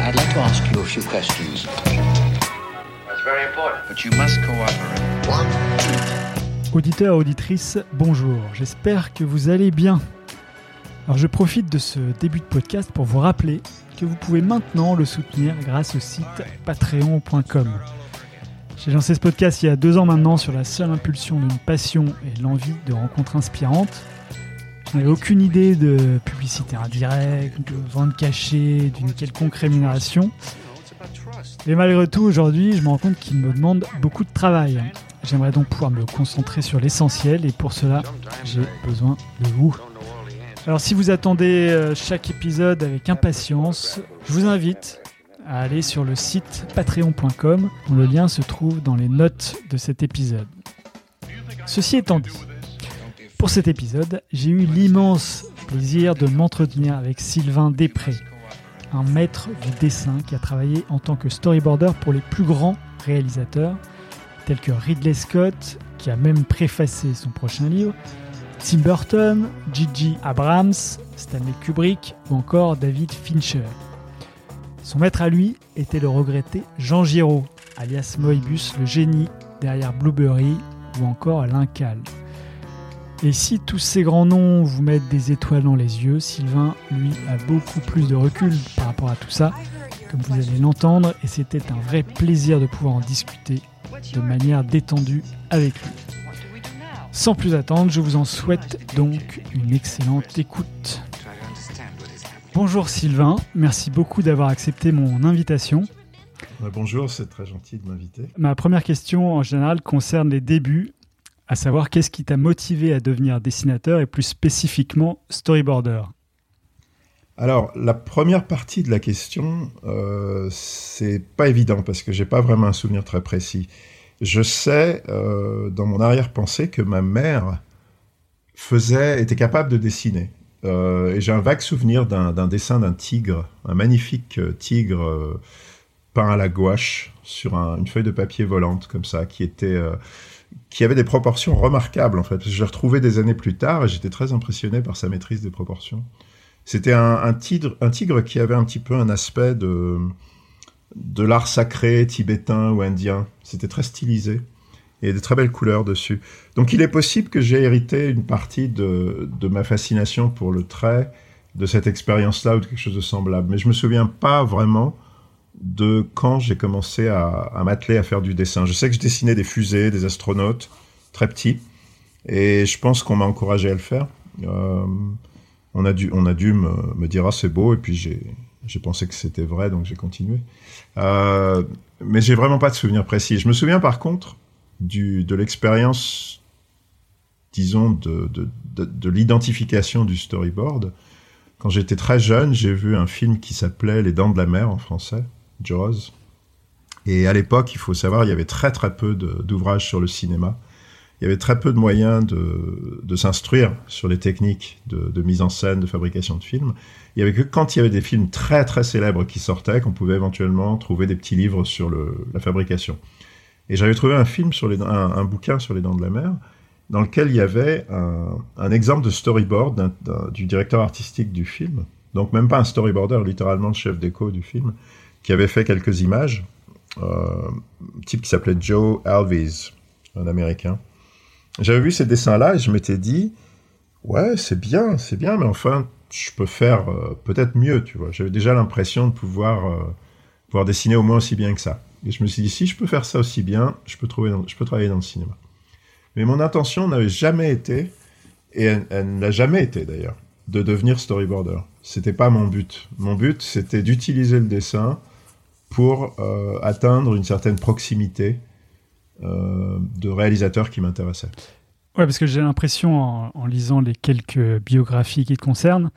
I'd like to ask you a few questions. That's very important. But you must cooperate. One, two. Auditeurs, auditrices, bonjour. J'espère que vous allez bien. Alors je profite de ce début de podcast pour vous rappeler que vous pouvez maintenant le soutenir grâce au site patreon.com. J'ai lancé ce podcast il y a 2 ans maintenant sur la seule impulsion d'une passion et l'envie de rencontres inspirantes. Je n'avais aucune idée de publicité indirecte, de vente cachée, d'une quelconque rémunération. Et malgré tout, aujourd'hui, je me rends compte qu'il me demande beaucoup de travail. J'aimerais donc pouvoir me concentrer sur l'essentiel et pour cela, j'ai besoin de vous. Alors si vous attendez chaque épisode avec impatience, je vous invite à aller sur le site patreon.com dont le lien se trouve dans les notes de cet épisode. Ceci étant dit, pour cet épisode, j'ai eu l'immense plaisir de m'entretenir avec Sylvain Desprez, un maître du dessin qui a travaillé en tant que storyboarder pour les plus grands réalisateurs, tels que Ridley Scott, qui a même préfacé son prochain livre, Tim Burton, Gigi Abrams, Stanley Kubrick ou encore David Fincher. Son maître à lui était le regretté Jean Giraud, alias Moebius, le génie derrière Blueberry ou encore L'Incal. Et si tous ces grands noms vous mettent des étoiles dans les yeux, Sylvain, lui, a beaucoup plus de recul par rapport à tout ça, comme vous allez l'entendre, et c'était un vrai plaisir de pouvoir en discuter de manière détendue avec lui. Sans plus attendre, je vous en souhaite donc une excellente écoute. Bonjour Sylvain, merci beaucoup d'avoir accepté mon invitation. Bonjour, c'est très gentil de m'inviter. Ma première question en général concerne les débuts, à savoir qu'est-ce qui t'a motivé à devenir dessinateur et plus spécifiquement storyboarder? Alors, la première partie de la question, c'est pas évident parce que j'ai pas vraiment un souvenir très précis. Je sais, dans mon arrière-pensée, que ma mère était capable de dessiner. Et j'ai un vague souvenir d'un dessin d'un tigre, un magnifique tigre peint à la gouache sur une feuille de papier volante comme ça, qui avait des proportions remarquables en fait. Je l'ai retrouvé des années plus tard et j'étais très impressionné par sa maîtrise des proportions. C'était un tigre qui avait un petit peu un aspect de l'art sacré tibétain ou indien. C'était très stylisé et il y a de très belles couleurs dessus. Donc il est possible que j'ai hérité une partie de ma fascination pour le trait de cette expérience-là ou de quelque chose de semblable. Mais je me souviens pas vraiment de quand j'ai commencé à m'atteler à faire du dessin. Je sais que je dessinais des fusées, des astronautes, très petits, et je pense qu'on m'a encouragé à le faire. On a dû me dire « Ah, c'est beau », et puis j'ai pensé que c'était vrai, donc j'ai continué. Mais j'ai vraiment pas de souvenir précis. Je me souviens par contre de l'expérience, disons, de l'identification du storyboard. Quand j'étais très jeune, j'ai vu un film qui s'appelait « Les Dents de la Mer » en français, Jaws. Et à l'époque, il faut savoir, il y avait très très peu d'ouvrages sur le cinéma. Il y avait très peu de moyens de s'instruire sur les techniques de mise en scène, de fabrication de films. Il y avait que quand il y avait des films très très célèbres qui sortaient, qu'on pouvait éventuellement trouver des petits livres sur la fabrication. Et j'avais trouvé un film un bouquin sur « Les Dents de la Mer », dans lequel il y avait un exemple de storyboard du directeur artistique du film, donc même pas un storyboarder, littéralement le chef déco du film, qui avait fait quelques images, un type qui s'appelait Joe Alves, un Américain. J'avais vu ces dessins-là et je m'étais dit, ouais, c'est bien, mais enfin, je peux faire peut-être mieux, tu vois. J'avais déjà l'impression de pouvoir dessiner au moins aussi bien que ça. Et je me suis dit, si je peux faire ça aussi bien, je peux travailler dans le cinéma. Mais mon intention n'avait jamais été, et elle ne l'a jamais été d'ailleurs, de devenir storyboarder. C'était pas mon but. Mon but, c'était d'utiliser le dessin pour atteindre une certaine proximité de réalisateurs qui m'intéressaient. Ouais, parce que j'ai l'impression, en lisant les quelques biographies qui te concernent,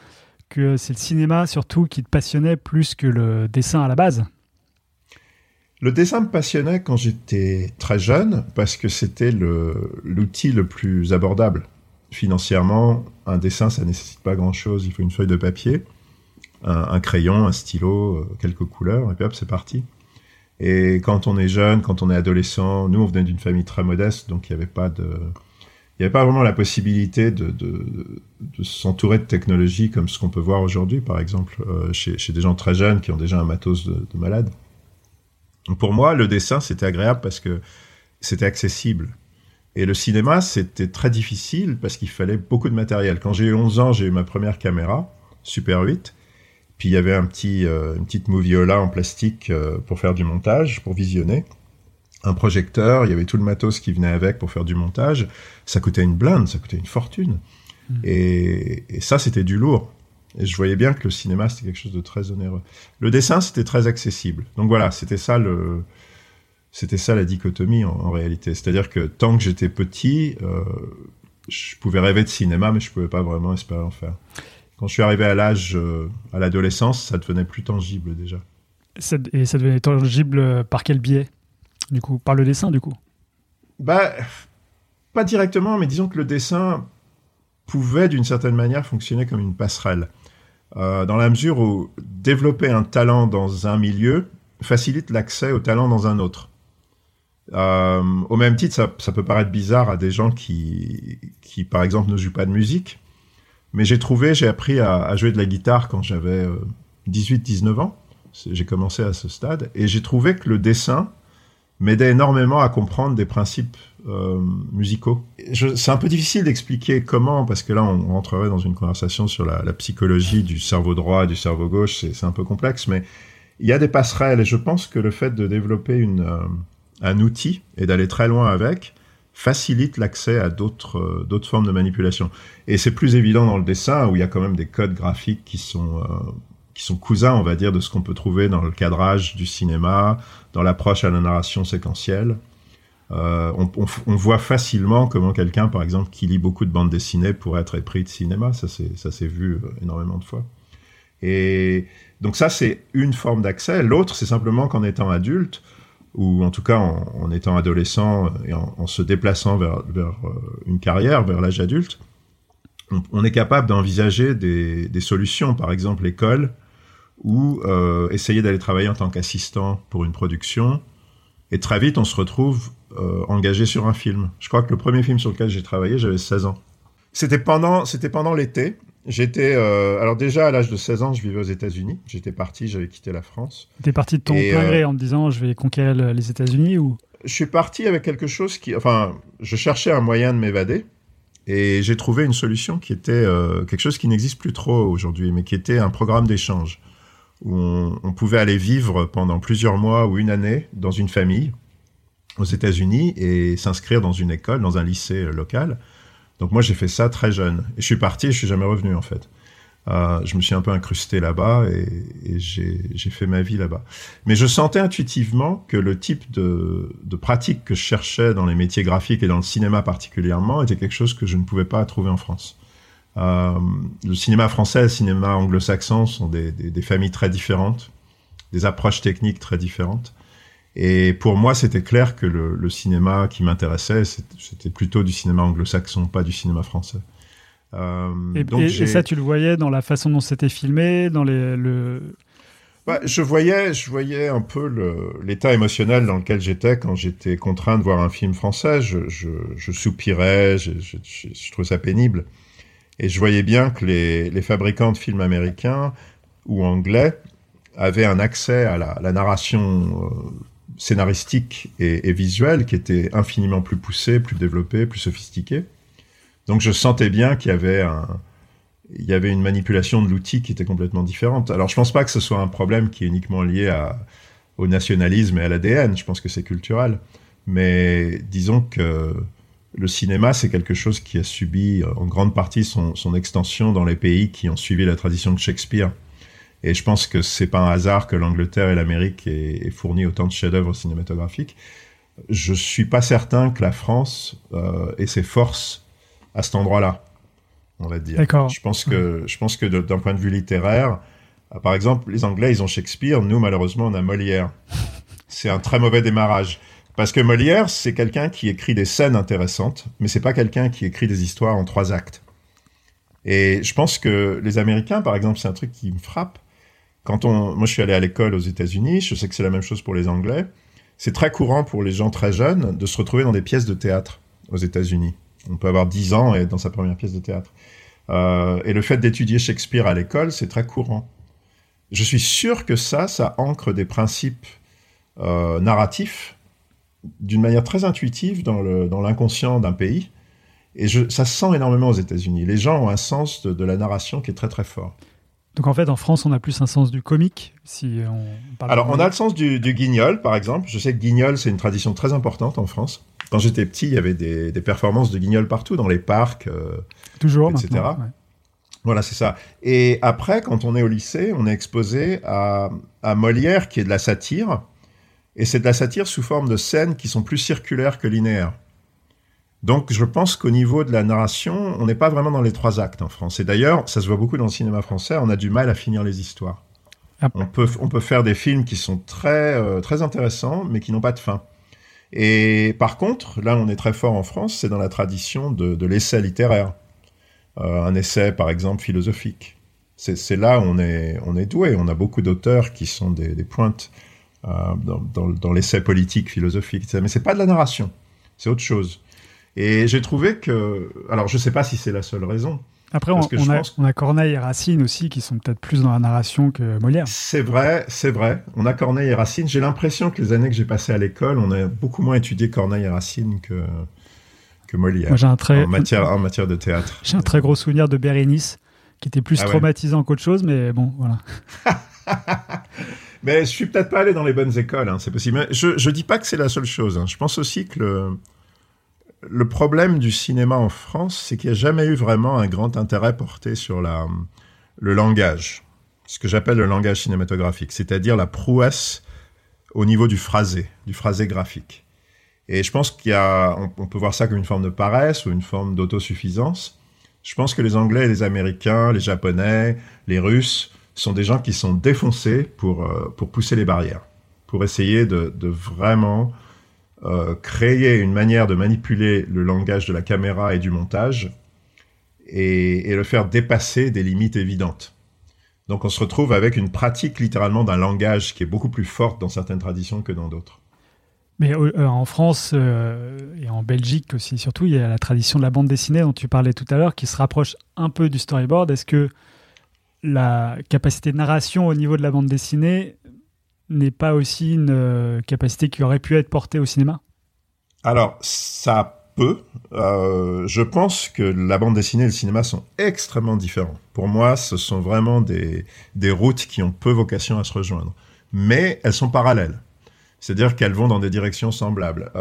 que c'est le cinéma surtout qui te passionnait plus que le dessin à la base. Le dessin me passionnait quand j'étais très jeune parce que c'était l'outil le plus abordable. Financièrement, un dessin, ça ne nécessite pas grand-chose. Il faut une feuille de papier, un crayon, un stylo, quelques couleurs, et puis hop, c'est parti. Et quand on est jeune, quand on est adolescent, nous, on venait d'une famille très modeste, donc il n'y avait pas de... il n'y avait pas vraiment la possibilité de s'entourer de technologies comme ce qu'on peut voir aujourd'hui, par exemple, chez des gens très jeunes qui ont déjà un matos de malade. Donc pour moi, le dessin, c'était agréable parce que c'était accessible. Et le cinéma, c'était très difficile parce qu'il fallait beaucoup de matériel. Quand j'ai eu 11 ans, j'ai eu ma première caméra, Super 8. Puis il y avait une petite moviola en plastique pour faire du montage, pour visionner. Un projecteur, il y avait tout le matos qui venait avec pour faire du montage. Ça coûtait une blinde, ça coûtait une fortune. Mmh. Et ça, c'était du lourd. Et je voyais bien que le cinéma, c'était quelque chose de très onéreux. Le dessin, c'était très accessible. Donc voilà, c'était ça la dichotomie en réalité. C'est-à-dire que tant que j'étais petit, je pouvais rêver de cinéma, mais je ne pouvais pas vraiment espérer en faire. Quand je suis arrivé à l'adolescence, ça devenait plus tangible déjà. Et ça devenait tangible par quel biais ? Du coup, par le dessin, du coup ? Bah, pas directement, mais disons que le dessin pouvait d'une certaine manière fonctionner comme une passerelle. Dans la mesure où développer un talent dans un milieu facilite l'accès au talent dans un autre. Au même titre, ça peut paraître bizarre à des gens qui, par exemple, ne jouent pas de musique. Mais j'ai appris à jouer de la guitare quand j'avais 18-19 ans. J'ai commencé à ce stade. Et j'ai trouvé que le dessin m'aidait énormément à comprendre des principes musicaux. C'est un peu difficile d'expliquer comment, parce que là, on rentrerait dans une conversation sur la psychologie du cerveau droit, du cerveau gauche, c'est un peu complexe, mais il y a des passerelles, et je pense que le fait de développer un outil et d'aller très loin avec facilite l'accès à d'autres formes de manipulation. Et c'est plus évident dans le dessin, où il y a quand même des codes graphiques qui sont cousins, on va dire, de ce qu'on peut trouver dans le cadrage du cinéma, dans l'approche à la narration séquentielle. On voit facilement comment quelqu'un, par exemple, qui lit beaucoup de bandes dessinées pourrait être épris de cinéma. Ça s'est vu énormément de fois. Et donc ça, c'est une forme d'accès. L'autre, c'est simplement qu'en étant adulte, ou en tout cas en étant adolescent et en se déplaçant vers une carrière, vers l'âge adulte, on est capable d'envisager des solutions, par exemple l'école, ou essayer d'aller travailler en tant qu'assistant pour une production. Et très vite, on se retrouve engagé sur un film. Je crois que le premier film sur lequel j'ai travaillé, j'avais 16 ans. C'était pendant l'été. J'étais alors déjà à l'âge de 16 ans, je vivais aux États-Unis. J'étais parti, j'avais quitté la France. T'es parti de ton plein gré en me disant je vais conquérir les États-Unis ou ? Je suis parti avec quelque chose je cherchais un moyen de m'évader et j'ai trouvé une solution qui était quelque chose qui n'existe plus trop aujourd'hui, mais qui était un programme d'échange où on pouvait aller vivre pendant plusieurs mois ou une année dans une famille aux États-Unis et s'inscrire dans une école, dans un lycée local. Donc moi, j'ai fait ça très jeune. Et je suis parti et je ne suis jamais revenu, en fait. Je me suis un peu incrusté là-bas et j'ai fait ma vie là-bas. Mais je sentais intuitivement que le type de pratique que je cherchais dans les métiers graphiques et dans le cinéma particulièrement était quelque chose que je ne pouvais pas trouver en France. Le cinéma français et le cinéma anglo-saxon sont des familles très différentes, des approches techniques très différentes. Et pour moi, c'était clair que le cinéma qui m'intéressait, c'était plutôt du cinéma anglo-saxon, pas du cinéma français. Et ça, tu le voyais dans la façon dont c'était filmé, dans le... Bah, je voyais un peu l'état émotionnel dans lequel j'étais quand j'étais contraint de voir un film français. Je soupirais, je trouvais ça pénible. Et je voyais bien que les fabricants de films américains ou anglais avaient un accès à la narration scénaristique et visuelle qui était infiniment plus poussée, plus développée, plus sophistiquée. Donc je sentais bien qu'il y avait une manipulation de l'outil qui était complètement différente. Alors je pense pas que ce soit un problème qui est uniquement lié au nationalisme et à l'ADN, je pense que c'est culturel. Mais disons que le cinéma, c'est quelque chose qui a subi en grande partie son extension dans les pays qui ont suivi la tradition de Shakespeare. Et je pense que c'est pas un hasard que l'Angleterre et l'Amérique aient fourni autant de chefs-d'œuvre cinématographiques. Je suis pas certain que la France ait ses forces à cet endroit-là, on va dire. D'accord. Je pense que d'un point de vue littéraire, par exemple, les Anglais, ils ont Shakespeare. Nous, malheureusement, on a Molière. C'est un très mauvais démarrage. Parce que Molière, c'est quelqu'un qui écrit des scènes intéressantes, mais c'est pas quelqu'un qui écrit des histoires en 3 actes. Et je pense que les Américains, par exemple, c'est un truc qui me frappe. Moi, je suis allé à l'école aux États-Unis, je sais que c'est la même chose pour les Anglais. C'est très courant pour les gens très jeunes de se retrouver dans des pièces de théâtre aux États-Unis. On peut avoir 10 ans et être dans sa première pièce de théâtre. Et le fait d'étudier Shakespeare à l'école, c'est très courant. Je suis sûr que ça ancre des principes narratifs d'une manière très intuitive dans l'inconscient d'un pays. Et ça se sent énormément aux États-Unis. Les gens ont un sens de la narration qui est très très fort. Donc en fait, en France, on a plus un sens du comique, si on parle. Alors, on a le sens du Guignol, par exemple. Je sais que Guignol, c'est une tradition très importante en France. Quand j'étais petit, il y avait des performances de Guignol partout, dans les parcs, toujours, etc. Ouais. Voilà, c'est ça. Et après, quand on est au lycée, on est exposé à Molière, qui est de la satire. Et c'est de la satire sous forme de scènes qui sont plus circulaires que linéaires. Donc, je pense qu'au niveau de la narration, on n'est pas vraiment dans les trois actes en France. Et d'ailleurs, ça se voit beaucoup dans le cinéma français, on a du mal à finir les histoires. On peut faire des films qui sont très, très intéressants, mais qui n'ont pas de fin. Et par contre, là, on est très fort en France, c'est dans la tradition de l'essai littéraire. Un essai, par exemple, philosophique. C'est là où on est doué. On a beaucoup d'auteurs qui sont des pointes dans l'essai politique, philosophique, etc. Mais c'est pas de la narration, c'est autre chose. Et j'ai trouvé que... Alors, je ne sais pas si c'est la seule raison. Après, on a Corneille et Racine aussi, qui sont peut-être plus dans la narration que Molière. C'est vrai. On a Corneille et Racine. J'ai l'impression que les années que j'ai passées à l'école, on a beaucoup moins étudié Corneille et Racine que Molière. Moi, j'ai en matière de théâtre. J'ai un très gros souvenir de Bérénice, qui était plus traumatisant qu'autre chose, mais bon, voilà. Mais je ne suis peut-être pas allé dans les bonnes écoles, hein, c'est possible. Mais je ne dis pas que c'est la seule chose. Hein. Je pense aussi que le problème du cinéma en France, c'est qu'il n'y a jamais eu vraiment un grand intérêt porté sur le langage, ce que j'appelle le langage cinématographique, c'est-à-dire la prouesse au niveau du phrasé graphique. Et je pense qu'on peut voir ça comme une forme de paresse ou une forme d'autosuffisance. Je pense que les Anglais, les Américains, les Japonais, les Russes sont des gens qui sont défoncés pour pousser les barrières, pour essayer de vraiment... créer une manière de manipuler le langage de la caméra et du montage et le faire dépasser des limites évidentes. Donc on se retrouve avec une pratique littéralement d'un langage qui est beaucoup plus forte dans certaines traditions que dans d'autres. Mais en France et en Belgique aussi, surtout, il y a la tradition de la bande dessinée dont tu parlais tout à l'heure qui se rapproche un peu du storyboard. Est-ce que la capacité de narration au niveau de la bande dessinée n'est pas aussi une capacité qui aurait pu être portée au cinéma? Alors, ça peut. Je pense que la bande dessinée et le cinéma sont extrêmement différents. Pour moi, ce sont vraiment des routes qui ont peu vocation à se rejoindre. Mais elles sont parallèles. C'est-à-dire qu'elles vont dans des directions semblables.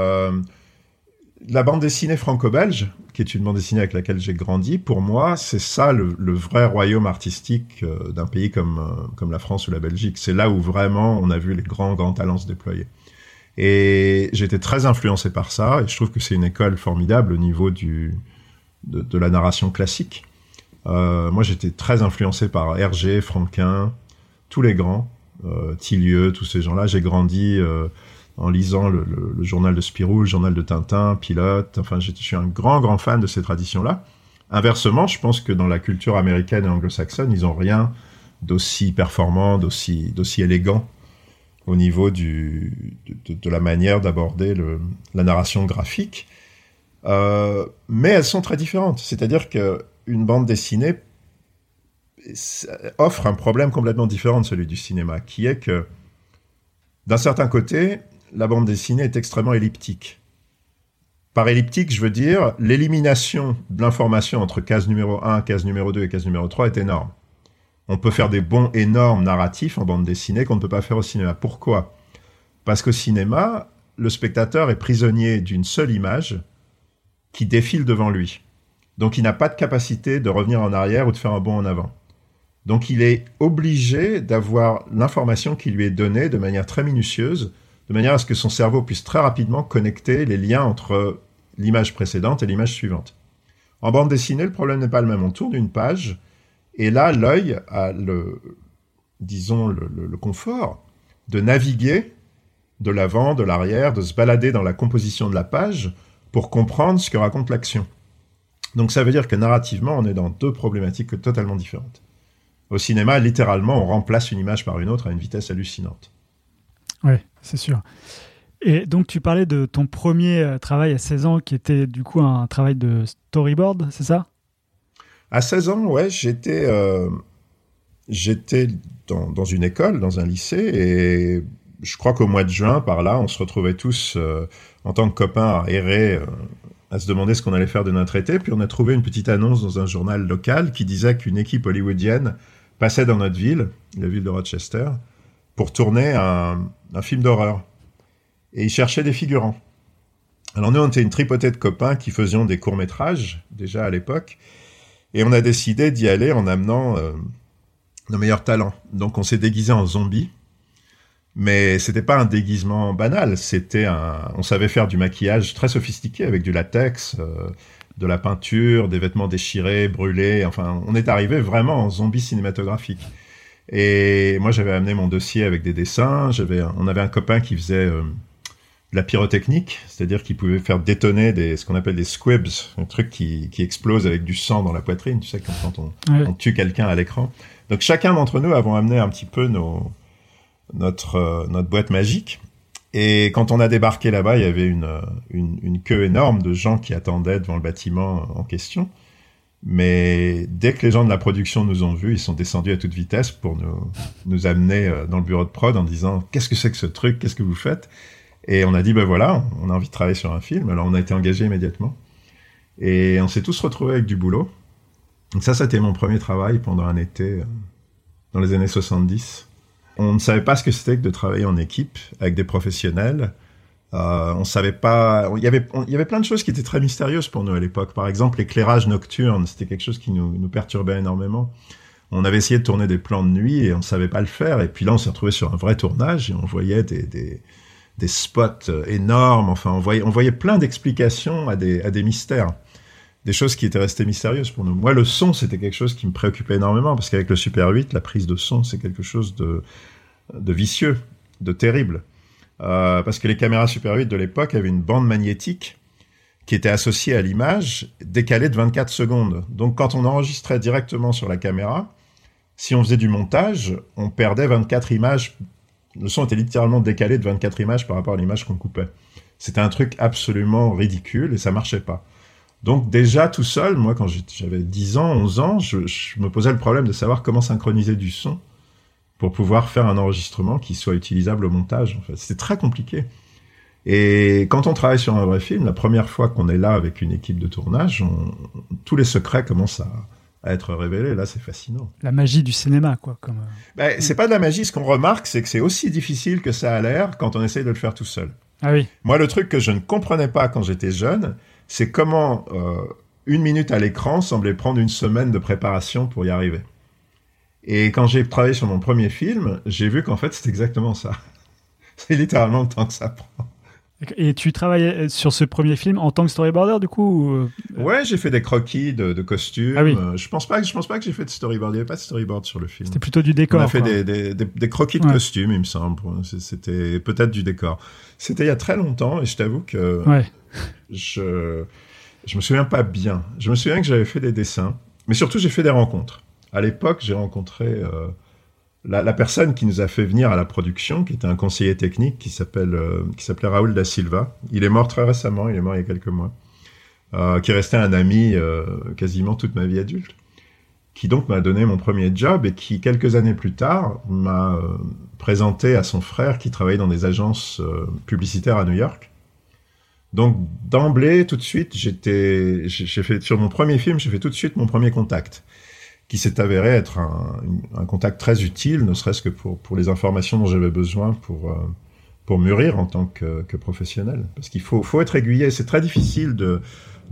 La bande dessinée franco-belge, qui est une bande dessinée avec laquelle j'ai grandi, pour moi, c'est ça le vrai royaume artistique d'un pays comme la France ou la Belgique. C'est là où vraiment on a vu les grands talents se déployer. Et j'ai été très influencé par ça, et je trouve que c'est une école formidable au niveau de la narration classique. Moi, j'étais très influencé par Hergé, Franquin, tous les grands, Tillieux, tous ces gens-là. J'ai grandi... en lisant le journal de Spirou, le journal de Tintin, Pilote. Enfin, je suis un grand fan de ces traditions-là. Inversement, je pense que dans la culture américaine et anglo-saxonne, ils n'ont rien d'aussi performant, d'aussi élégant au niveau de la manière d'aborder la narration graphique. Mais elles sont très différentes. C'est-à-dire qu'une bande dessinée offre un problème complètement différent de celui du cinéma, qui est que, d'un certain côté... la bande dessinée est extrêmement elliptique. Par elliptique, je veux dire, l'élimination de l'information entre case numéro 1, case numéro 2 et case numéro 3 est énorme. On peut faire des bons énormes narratifs en bande dessinée qu'on ne peut pas faire au cinéma. Pourquoi ? Parce qu'au cinéma, le spectateur est prisonnier d'une seule image qui défile devant lui. Donc il n'a pas de capacité de revenir en arrière ou de faire un bond en avant. Donc il est obligé d'avoir l'information qui lui est donnée de manière très minutieuse, de manière à ce que son cerveau puisse très rapidement connecter les liens entre l'image précédente et l'image suivante. En bande dessinée, le problème n'est pas le même. On tourne une page, et là, l'œil a le confort de naviguer de l'avant, de l'arrière, de se balader dans la composition de la page pour comprendre ce que raconte l'action. Donc ça veut dire que narrativement, on est dans deux problématiques totalement différentes. Au cinéma, littéralement, on remplace une image par une autre à une vitesse hallucinante. Oui, c'est sûr. Et donc, tu parlais de ton premier travail à 16 ans, qui était du coup un travail de storyboard, c'est ça ? À 16 ans, ouais, j'étais dans une école, dans un lycée, et je crois qu'au mois de juin, par là, on se retrouvait tous en tant que copains à errer, à se demander ce qu'on allait faire de notre été. Puis on a trouvé une petite annonce dans un journal local qui disait qu'une équipe hollywoodienne passait dans notre ville, la ville de Rochester, pour tourner un film d'horreur. Et ils cherchaient des figurants. Alors nous, on était une tripotée de copains qui faisions des courts-métrages, déjà à l'époque, et on a décidé d'y aller en amenant nos meilleurs talents. Donc on s'est déguisé en zombies, mais c'était pas un déguisement banal, on savait faire du maquillage très sophistiqué avec du latex, de la peinture, des vêtements déchirés, brûlés, enfin on est arrivé vraiment en zombie cinématographique. Et moi j'avais amené mon dossier avec des dessins, on avait un copain qui faisait de la pyrotechnique, c'est-à-dire qu'il pouvait faire détonner ce qu'on appelle des squibs, un truc qui explose avec du sang dans la poitrine, tu sais, quand on tue quelqu'un à l'écran. Donc chacun d'entre nous avons amené un petit peu notre boîte magique. Et quand on a débarqué là-bas, il y avait une queue énorme de gens qui attendaient devant le bâtiment en question. Mais dès que les gens de la production nous ont vus, ils sont descendus à toute vitesse pour nous amener dans le bureau de prod en disant « Qu'est-ce que c'est que ce truc ? Qu'est-ce que vous faites ?» Et on a dit « Ben voilà, on a envie de travailler sur un film. » Alors on a été engagés immédiatement. Et on s'est tous retrouvés avec du boulot. Donc ça, c'était mon premier travail pendant un été dans les années 70. On ne savait pas ce que c'était que de travailler en équipe avec des professionnels. On savait pas. Il y avait plein de choses qui étaient très mystérieuses pour nous à l'époque. Par exemple, l'éclairage nocturne, c'était quelque chose qui nous perturbait énormément. On avait essayé de tourner des plans de nuit et on ne savait pas le faire. Et puis là, on s'est retrouvé sur un vrai tournage et on voyait des spots énormes. Enfin, on voyait plein d'explications à des mystères, des choses qui étaient restées mystérieuses pour nous. Moi, le son, c'était quelque chose qui me préoccupait énormément parce qu'avec le Super 8, la prise de son, c'est quelque chose de vicieux, de terrible. Parce que les caméras Super 8 de l'époque avaient une bande magnétique qui était associée à l'image, décalée de 24 secondes. Donc quand on enregistrait directement sur la caméra, si on faisait du montage, on perdait 24 images. Le son était littéralement décalé de 24 images par rapport à l'image qu'on coupait. C'était un truc absolument ridicule et ça marchait pas. Donc déjà tout seul, moi quand j'avais 10 ans, 11 ans, je me posais le problème de savoir comment synchroniser du son pour pouvoir faire un enregistrement qui soit utilisable au montage, en fait. C'était très compliqué. Et quand on travaille sur un vrai film, la première fois qu'on est là avec une équipe de tournage, tous les secrets commencent à être révélés. Là, c'est fascinant. La magie du cinéma, quoi. C'est pas de la magie. Ce qu'on remarque, c'est que c'est aussi difficile que ça a l'air quand on essaye de le faire tout seul. Ah oui. Moi, le truc que je ne comprenais pas quand j'étais jeune, c'est comment une minute à l'écran semblait prendre une semaine de préparation pour y arriver. Et quand j'ai travaillé sur mon premier film, j'ai vu qu'en fait, c'est exactement ça. C'est littéralement le temps que ça prend. Et tu travaillais sur ce premier film en tant que storyboarder, du coup ? Ouais, j'ai fait des croquis de costumes. Ah oui. Je pense pas que j'ai fait de storyboard. Il n'y avait pas de storyboard sur le film. C'était plutôt du décor. On a fait des croquis de costumes, il me semble. C'était peut-être du décor. C'était il y a très longtemps, et je t'avoue que je me souviens pas bien. Je me souviens que j'avais fait des dessins, mais surtout, j'ai fait des rencontres. À l'époque, j'ai rencontré la personne qui nous a fait venir à la production, qui était un conseiller technique qui s'appelait Raoul Da Silva. Il est mort très récemment, il est mort il y a quelques mois, qui est resté un ami quasiment toute ma vie adulte, qui donc m'a donné mon premier job et qui, quelques années plus tard, m'a présenté à son frère qui travaillait dans des agences publicitaires à New York. Donc d'emblée, tout de suite, sur mon premier film, j'ai fait tout de suite mon premier contact, qui s'est avéré être un contact très utile, ne serait-ce que pour les informations dont j'avais besoin pour mûrir en tant que professionnel. Parce qu'il faut être aiguillé. C'est très difficile de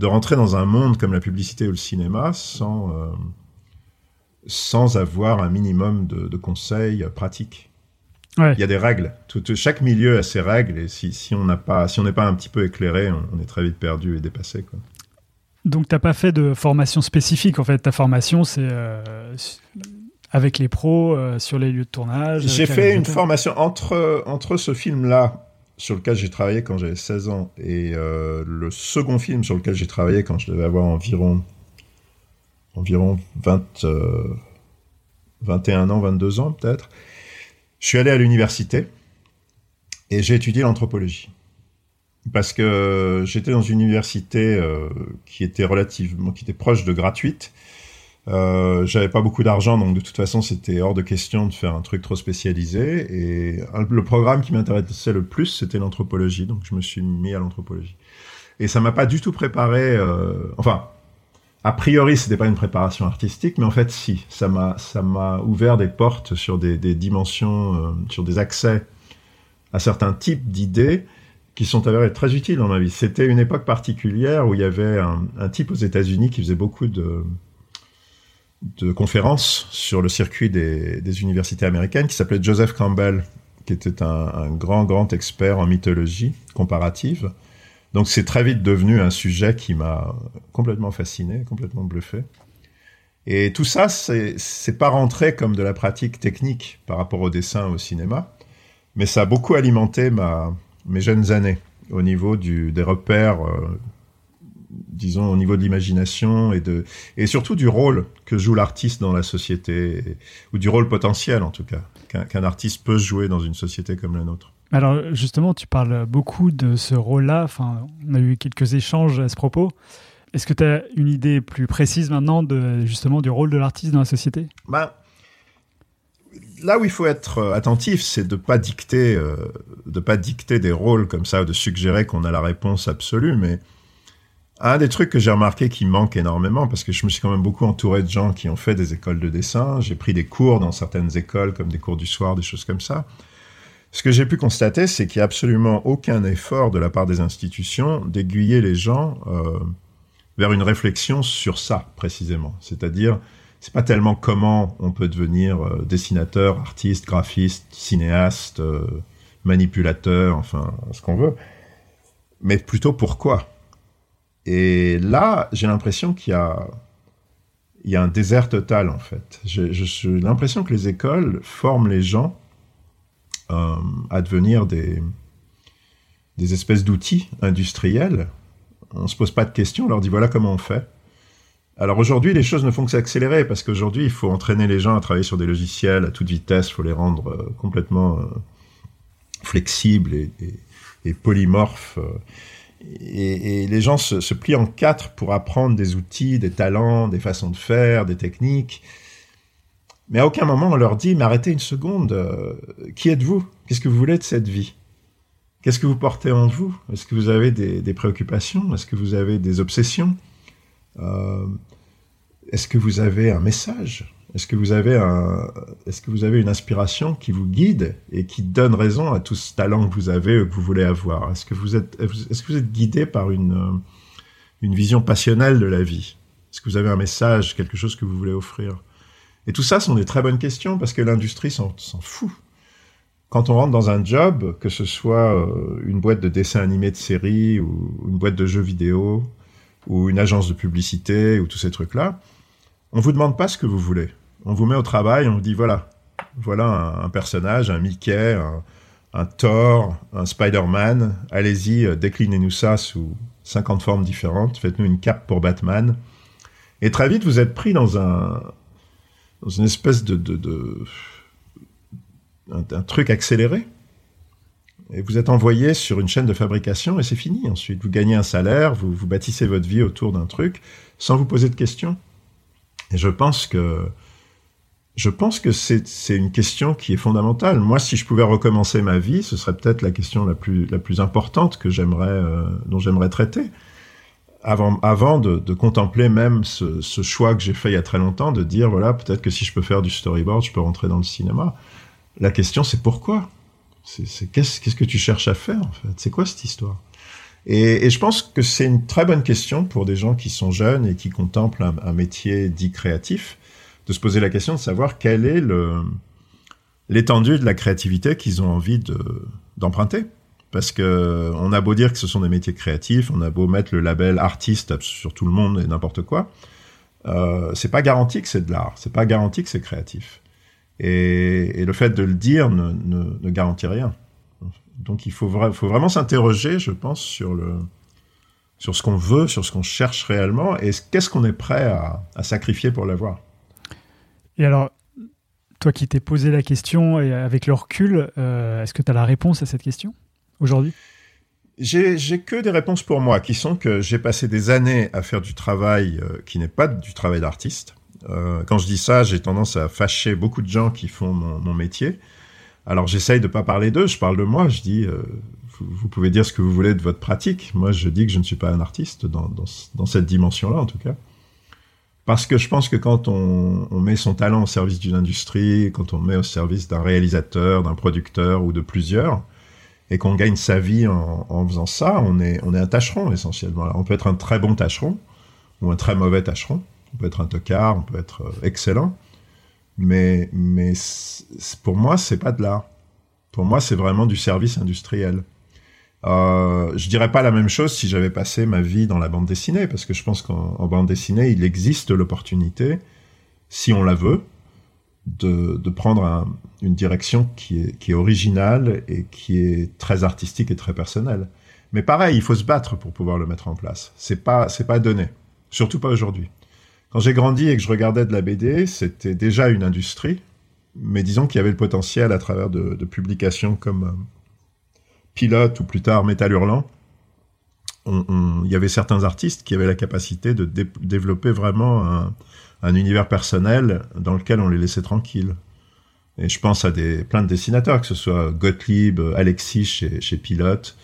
rentrer dans un monde comme la publicité ou le cinéma sans avoir un minimum de conseils pratiques. Ouais. Il y a des règles. Chaque milieu a ses règles, et si on n'est pas un petit peu éclairé, on est très vite perdu et dépassé, quoi. Donc, tu n'as pas fait de formation spécifique, en fait. Ta formation, c'est avec les pros, sur les lieux de tournage. J'ai fait une formation entre ce film-là, sur lequel j'ai travaillé quand j'avais 16 ans, et le second film sur lequel j'ai travaillé quand je devais avoir environ 21 ans, 22 ans peut-être. Je suis allé à l'université et j'ai étudié l'anthropologie. parce que j'étais dans une université qui était proche de gratuite. J'avais pas beaucoup d'argent, donc de toute façon c'était hors de question de faire un truc trop spécialisé, et le programme qui m'intéressait le plus c'était l'anthropologie, donc je me suis mis à l'anthropologie et ça m'a pas du tout préparé, enfin a priori c'était pas une préparation artistique, mais en fait si, ça m'a ouvert des portes sur des dimensions, sur des accès à certains types d'idées qui sont avérés très utiles dans ma vie. C'était une époque particulière où il y avait un type aux États-Unis qui faisait beaucoup de conférences sur le circuit des universités américaines, qui s'appelait Joseph Campbell, qui était un grand expert en mythologie comparative. Donc c'est très vite devenu un sujet qui m'a complètement fasciné, complètement bluffé. Et tout ça, c'est pas rentré comme de la pratique technique par rapport au dessin, au cinéma, mais ça a beaucoup alimenté mes jeunes années au niveau des repères, disons au niveau de l'imagination et surtout du rôle que joue l'artiste dans la société, ou du rôle potentiel en tout cas qu'un artiste peut jouer dans une société comme la nôtre. Alors justement, tu parles beaucoup de ce rôle-là, enfin, on a eu quelques échanges à ce propos. Est-ce que tu as une idée plus précise maintenant justement du rôle de l'artiste dans la société ? Là où il faut être attentif, c'est de pas dicter des rôles comme ça, de suggérer qu'on a la réponse absolue, mais un des trucs que j'ai remarqué qui manque énormément, parce que je me suis quand même beaucoup entouré de gens qui ont fait des écoles de dessin, j'ai pris des cours dans certaines écoles, comme des cours du soir, des choses comme ça. Ce que j'ai pu constater, c'est qu'il n'y a absolument aucun effort de la part des institutions d'aiguiller les gens vers une réflexion sur ça, précisément. C'est-à-dire, c'est pas tellement comment on peut devenir dessinateur, artiste, graphiste, cinéaste, manipulateur, enfin, ce qu'on veut, mais plutôt pourquoi. Et là, j'ai l'impression qu'il y a, un désert total, en fait. J'ai l'impression que les écoles forment les gens à devenir des espèces d'outils industriels. On ne se pose pas de questions, on leur dit « voilà comment on fait ». Alors aujourd'hui, les choses ne font que s'accélérer, parce qu'aujourd'hui, il faut entraîner les gens à travailler sur des logiciels à toute vitesse, il faut les rendre complètement flexibles et polymorphes. Et les gens se plient en quatre pour apprendre des outils, des talents, des façons de faire, des techniques. Mais à aucun moment, on leur dit « mais arrêtez une seconde, qui êtes-vous ? Qu'est-ce que vous voulez de cette vie ? Qu'est-ce que vous portez en vous ? Est-ce que vous avez des préoccupations ? Est-ce que vous avez des obsessions ? Est-ce que vous avez un message ? Est-ce que vous avez une inspiration qui vous guide et qui donne raison à tout ce talent que vous avez ou que vous voulez avoir ? Est-ce que vous êtes guidé par une vision passionnelle de la vie ? Est-ce que vous avez un message, quelque chose que vous voulez offrir ? Et tout ça sont des très bonnes questions parce que l'industrie s'en fout. Quand on rentre dans un job, que ce soit une boîte de dessins animés de séries ou une boîte de jeux vidéo, ou une agence de publicité, ou tous ces trucs-là, on vous demande pas ce que vous voulez. On vous met au travail, on vous dit, voilà un personnage, un Mickey, un Thor, un Spider-Man, allez-y, déclinez-nous ça sous 50 formes différentes, faites-nous une cape pour Batman. Et très vite, vous êtes pris dans une espèce un truc accéléré. Et vous êtes envoyé sur une chaîne de fabrication et c'est fini. Ensuite, vous gagnez un salaire, vous bâtissez votre vie autour d'un truc sans vous poser de questions. Et je pense que c'est une question qui est fondamentale. Moi, si je pouvais recommencer ma vie, ce serait peut-être la question la plus importante que dont j'aimerais traiter. Avant de contempler même ce choix que j'ai fait il y a très longtemps, de dire, voilà, peut-être que si je peux faire du storyboard, je peux rentrer dans le cinéma. La question, c'est pourquoi ? Qu'est-ce que tu cherches à faire, en fait ? C'est quoi cette histoire ? Et je pense que c'est une très bonne question pour des gens qui sont jeunes et qui contemplent un métier dit créatif, de se poser la question de savoir quelle est l'étendue de la créativité qu'ils ont envie d'emprunter. Parce qu'on a beau dire que ce sont des métiers créatifs, on a beau mettre le label artiste sur tout le monde et n'importe quoi, c'est pas garanti que c'est de l'art, c'est pas garanti que c'est créatif. Et le fait de le dire ne garantit rien. Donc il faut vraiment s'interroger, je pense, sur ce qu'on veut, sur ce qu'on cherche réellement, et qu'est-ce qu'on est prêt à sacrifier pour l'avoir. Et alors, toi qui t'es posé la question, et avec le recul, est-ce que tu as la réponse à cette question aujourd'hui ? J'ai que des réponses pour moi, qui sont que j'ai passé des années à faire du travail qui n'est pas du travail d'artiste. Quand je dis ça, j'ai tendance à fâcher beaucoup de gens qui font mon métier. Alors j'essaye de pas parler d'eux, je parle de moi, je dis vous pouvez dire ce que vous voulez de votre pratique. Moi je dis que je ne suis pas un artiste dans cette dimension-là en tout cas. Parce que je pense que quand on met son talent au service d'une industrie, quand on met au service d'un réalisateur, d'un producteur ou de plusieurs, et qu'on gagne sa vie en faisant ça, on est un tâcheron essentiellement. Alors, on peut être un très bon tâcheron ou un très mauvais tâcheron, on peut être un tocard, on peut être excellent. Mais pour moi, c'est pas de l'art. Pour moi, c'est vraiment du service industriel. Je dirais pas la même chose si j'avais passé ma vie dans la bande dessinée, parce que je pense qu'en bande dessinée, il existe l'opportunité, si on la veut, de prendre une direction qui est originale et qui est très artistique et très personnelle. Mais pareil, il faut se battre pour pouvoir le mettre en place. C'est pas donné. Surtout pas aujourd'hui. Quand j'ai grandi et que je regardais de la BD, c'était déjà une industrie, mais disons qu'il y avait le potentiel à travers de publications comme Pilote ou plus tard Métal Hurlant. Il y avait certains artistes qui avaient la capacité de développer vraiment un univers personnel dans lequel on les laissait tranquilles. Et je pense à plein de dessinateurs, que ce soit Gotlib, Alexis chez Pilote,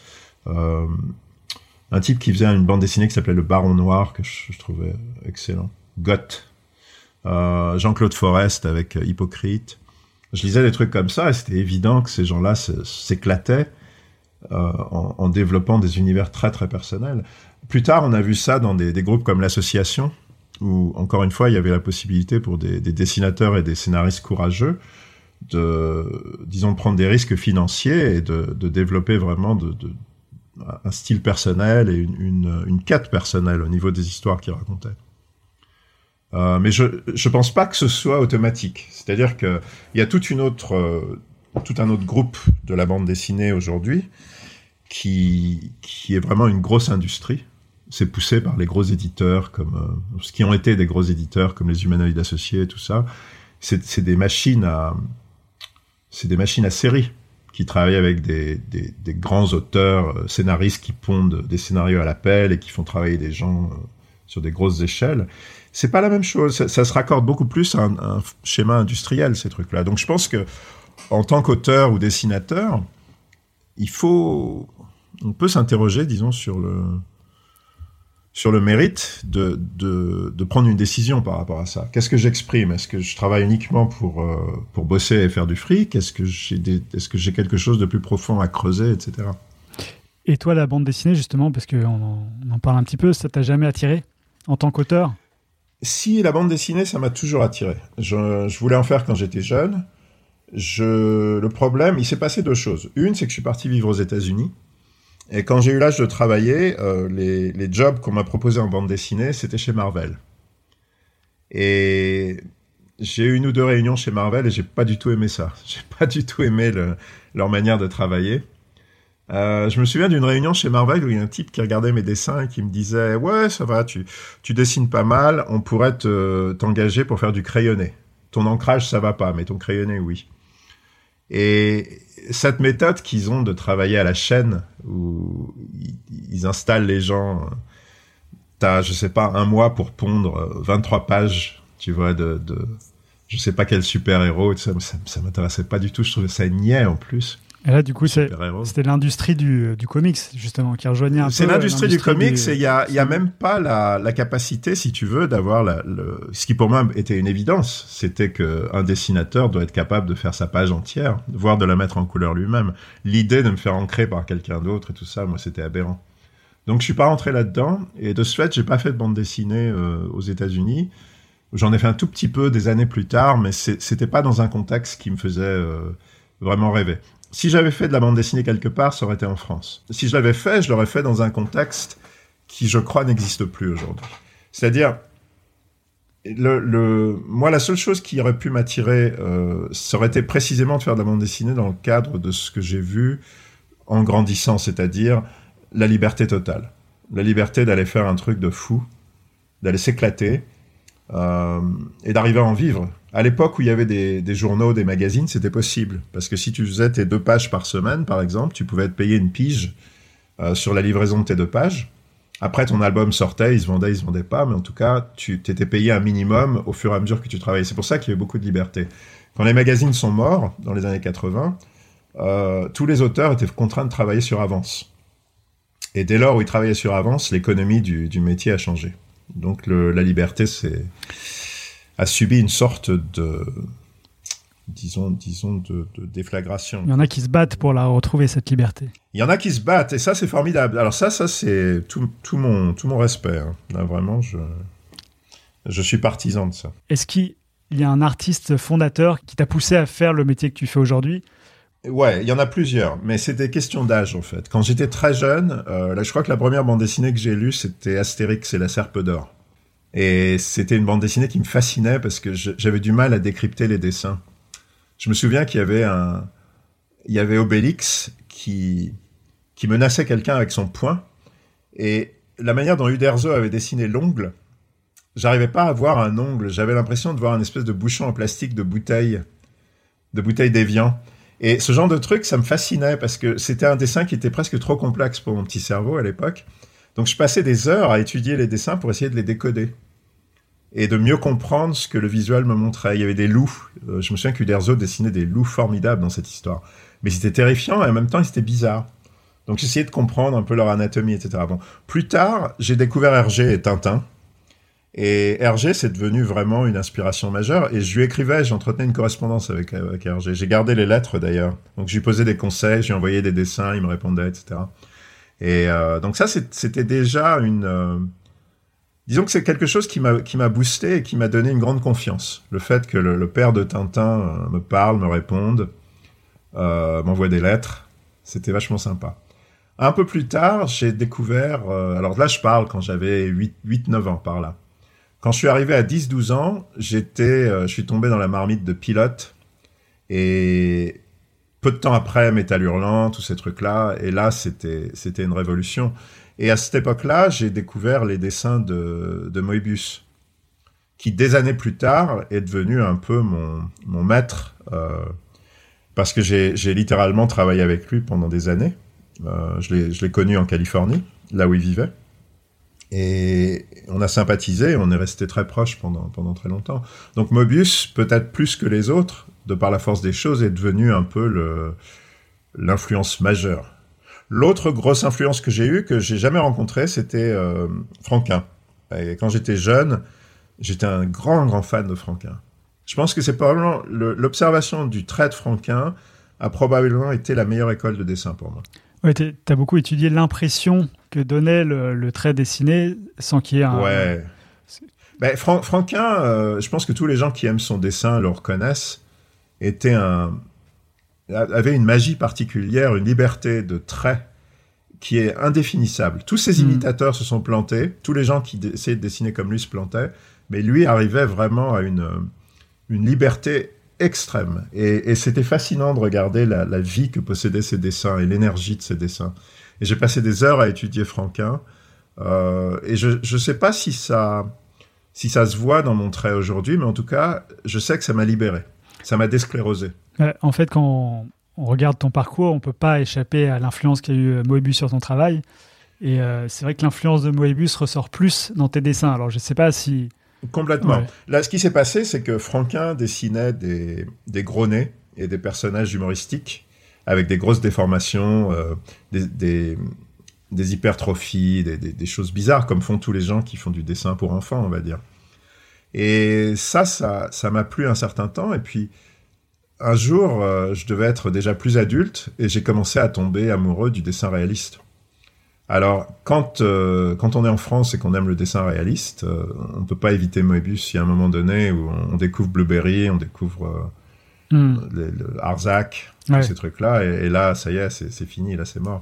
un type qui faisait une bande dessinée qui s'appelait Le Baron Noir, que je trouvais excellent. Goth. Jean-Claude Forest avec Hypocrite. Je lisais des trucs comme ça et c'était évident que ces gens-là s'éclataient en développant des univers très très personnels. Plus tard, on a vu ça dans des groupes comme l'Association, où encore une fois, il y avait la possibilité pour des dessinateurs et des scénaristes courageux de prendre des risques financiers et de développer vraiment un style personnel et une quête personnelle au niveau des histoires qu'ils racontaient. Mais je pense pas que ce soit automatique. C'est-à-dire que il y a tout un autre groupe de la bande dessinée aujourd'hui qui est vraiment une grosse industrie. C'est poussé par les gros éditeurs comme ce qui ont été des gros éditeurs comme les Humanoïdes Associés et tout ça. C'est des machines à série qui travaillent avec des grands auteurs, scénaristes qui pondent des scénarios à la pelle et qui font travailler des gens sur des grosses échelles. C'est pas la même chose. Ça se raccorde beaucoup plus à un schéma industriel, ces trucs-là. Donc je pense que en tant qu'auteur ou dessinateur, on peut s'interroger, disons, sur le mérite de prendre une décision par rapport à ça. Qu'est-ce que j'exprime? Est-ce que je travaille uniquement pour bosser et faire du fric? Est-ce que j'ai quelque chose de plus profond à creuser, etc. Et toi, la bande dessinée, justement, parce qu'on en parle un petit peu, ça t'a jamais attiré en tant qu'auteur? Si, la bande dessinée, ça m'a toujours attiré. Je voulais en faire quand j'étais jeune. Le problème, il s'est passé deux choses. Une, c'est que je suis parti vivre aux États-Unis. Et quand j'ai eu l'âge de travailler, les jobs qu'on m'a proposés en bande dessinée, c'était chez Marvel. Et j'ai eu une ou deux réunions chez Marvel et j'ai pas du tout aimé ça. J'ai pas du tout aimé leur manière de travailler. Je me souviens d'une réunion chez Marvel où il y a un type qui regardait mes dessins et qui me disait « Ouais, ça va, tu dessines pas mal, on pourrait t'engager pour faire du crayonné. Ton ancrage, ça va pas, mais ton crayonné, oui. » Et cette méthode qu'ils ont de travailler à la chaîne, où ils installent les gens, t'as, je sais pas, un mois pour pondre 23 pages, tu vois, de je sais pas quel super-héros, ça m'intéressait pas du tout, je trouvais ça niais en plus. Et là, du coup, c'était l'industrie du comics, justement, qui rejoignait un peu... C'est l'industrie du comics et il n'y a même pas la capacité, si tu veux, d'avoir ce qui, pour moi, était une évidence. C'était qu'un dessinateur doit être capable de faire sa page entière, voire de la mettre en couleur lui-même. L'idée de me faire ancrer par quelqu'un d'autre et tout ça, moi, c'était aberrant. Donc, je ne suis pas rentré là-dedans. Et de ce fait, je n'ai pas fait de bande dessinée aux États-Unis. J'en ai fait un tout petit peu des années plus tard, mais ce n'était pas dans un contexte qui me faisait vraiment rêver. Si j'avais fait de la bande dessinée quelque part, ça aurait été en France. Si je l'avais fait, je l'aurais fait dans un contexte qui, je crois, n'existe plus aujourd'hui. C'est-à-dire, moi, la seule chose qui aurait pu m'attirer, ça aurait été précisément de faire de la bande dessinée dans le cadre de ce que j'ai vu en grandissant, c'est-à-dire la liberté totale. La liberté d'aller faire un truc de fou, d'aller s'éclater et d'arriver à en vivre. À l'époque où il y avait des journaux, des magazines, c'était possible. Parce que si tu faisais tes 2 pages par semaine, par exemple, tu pouvais te payer une pige sur la livraison de tes 2 pages. Après, ton album sortait, il se vendait pas, mais en tout cas, tu t'étais payé un minimum au fur et à mesure que tu travaillais. C'est pour ça qu'il y avait beaucoup de liberté. Quand les magazines sont morts, dans les années 80, tous les auteurs étaient contraints de travailler sur avance. Et dès lors où ils travaillaient sur avance, l'économie du métier a changé. Donc la liberté a subi une sorte de... disons de déflagration. Il y en a qui se battent pour la retrouver, cette liberté. Il y en a qui se battent, et ça, c'est formidable. Alors ça c'est tout mon respect. Là, vraiment, je suis partisan de ça. Est-ce qu'il y a un artiste fondateur qui t'a poussé à faire le métier que tu fais aujourd'hui? Ouais, il y en a plusieurs, mais c'est des questions d'âge, en fait. Quand j'étais très jeune, je crois que la première bande dessinée que j'ai lue, c'était Astérix et la Serpe d'Or. Et c'était une bande dessinée qui me fascinait, parce que j'avais du mal à décrypter les dessins. Je me souviens qu'il y avait Obélix qui menaçait quelqu'un avec son poing, et la manière dont Uderzo avait dessiné l'ongle, j'arrivais pas à voir un ongle, j'avais l'impression de voir un espèce de bouchon en plastique de bouteille d'Évian. Et ce genre de truc, ça me fascinait parce que c'était un dessin qui était presque trop complexe pour mon petit cerveau à l'époque. Donc je passais des heures à étudier les dessins pour essayer de les décoder et de mieux comprendre ce que le visuel me montrait. Il y avait des loups. Je me souviens qu'Uderzo dessinait des loups formidables dans cette histoire. Mais c'était terrifiant et en même temps, c'était bizarre. Donc j'essayais de comprendre un peu leur anatomie, etc. Bon. Plus tard, j'ai découvert Hergé et Tintin. Et Hergé, c'est devenu vraiment une inspiration majeure. Et je lui écrivais, j'entretenais une correspondance avec Hergé. J'ai gardé les lettres, d'ailleurs. Donc je lui posais des conseils, je lui envoyais des dessins, il me répondait, etc. Et donc ça, c'était déjà une... Disons que c'est quelque chose qui m'a boosté et qui m'a donné une grande confiance. Le fait que le père de Tintin me parle, me réponde, m'envoie des lettres, c'était vachement sympa. Un peu plus tard, j'ai découvert... alors là, je parle quand j'avais 8-9 ans, par là. Quand je suis arrivé à 10-12 ans, je suis tombé dans la marmite de Pilote. Et peu de temps après, Métal Hurlant, tous ces trucs-là. Et là, c'était une révolution. Et à cette époque-là, j'ai découvert les dessins de Moebius, qui, des années plus tard, est devenu un peu mon maître, parce que j'ai littéralement travaillé avec lui pendant des années. Je l'ai connu en Californie, là où il vivait. Et on a sympathisé, on est resté très proches pendant très longtemps. Donc Moebius, peut-être plus que les autres, de par la force des choses, est devenu un peu l'influence majeure. L'autre grosse influence que j'ai eue, que j'ai jamais rencontrée, c'était Franquin. Et quand j'étais jeune, j'étais un grand fan de Franquin. Je pense que c'est probablement l'observation du trait de Franquin a probablement été la meilleure école de dessin pour moi. Oui, tu as beaucoup étudié l'impression que donnait le trait dessiné sans qu'il y ait un... Ouais. Ben, Franquin, je pense que tous les gens qui aiment son dessin le reconnaissent, avait une magie particulière, une liberté de trait qui est indéfinissable. Tous ses imitateurs se sont plantés, tous les gens qui essayaient de dessiner comme lui se plantaient, mais lui arrivait vraiment à une liberté extrême. Et c'était fascinant de regarder la vie que possédaient ses dessins et l'énergie de ses dessins. Et j'ai passé des heures à étudier Franquin, et je sais pas si ça se voit dans mon trait aujourd'hui, mais en tout cas, je sais que ça m'a libéré, ça m'a désclérosé. En fait, quand on regarde ton parcours, on ne peut pas échapper à l'influence qu'a eu Moebius sur ton travail. Et c'est vrai que l'influence de Moebius ressort plus dans tes dessins. Alors, je ne sais pas si... Complètement. Ouais. Là, ce qui s'est passé, c'est que Franquin dessinait des gros nez et des personnages humoristiques avec des grosses déformations, des hypertrophies, des choses bizarres, comme font tous les gens qui font du dessin pour enfants, on va dire. Et ça m'a plu un certain temps. Et puis... Un jour, je devais être déjà plus adulte et j'ai commencé à tomber amoureux du dessin réaliste. Alors, quand on est en France et qu'on aime le dessin réaliste, on peut pas éviter Moebius. Il y a un moment donné où on découvre Blueberry, on découvre le Arzac, ouais. Tous ces trucs-là. Et là, ça y est, c'est fini, là, c'est mort.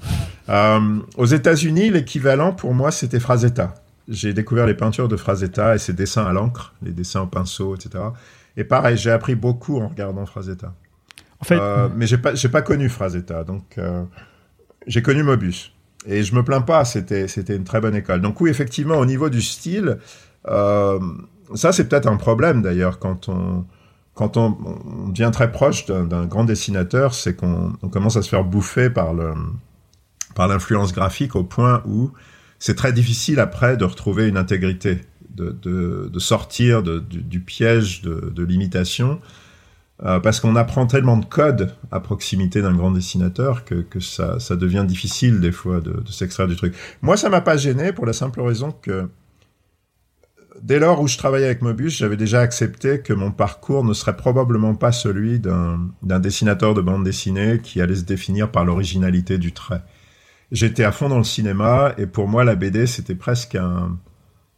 Aux États-Unis, l'équivalent pour moi, c'était Frazetta. J'ai découvert les peintures de Frazetta et ses dessins à l'encre, les dessins au pinceau, etc. Et pareil, j'ai appris beaucoup en regardant Frazetta. En fait, mais j'ai pas connu Frazetta, donc j'ai connu Moebius. Et je me plains pas, c'était une très bonne école. Donc oui, effectivement, au niveau du style, ça c'est peut-être un problème d'ailleurs quand on devient très proche d'un grand dessinateur, c'est qu'on commence à se faire bouffer par le par l'influence graphique au point où c'est très difficile après de retrouver une intégrité, de sortir du piège de l'imitation, parce qu'on apprend tellement de codes à proximité d'un grand dessinateur que ça devient difficile des fois de s'extraire du truc. Moi, ça m'a pas gêné pour la simple raison que dès lors où je travaillais avec Moebius, j'avais déjà accepté que mon parcours ne serait probablement pas celui d'un dessinateur de bande dessinée qui allait se définir par l'originalité du trait. J'étais à fond dans le cinéma et pour moi, la BD, c'était presque un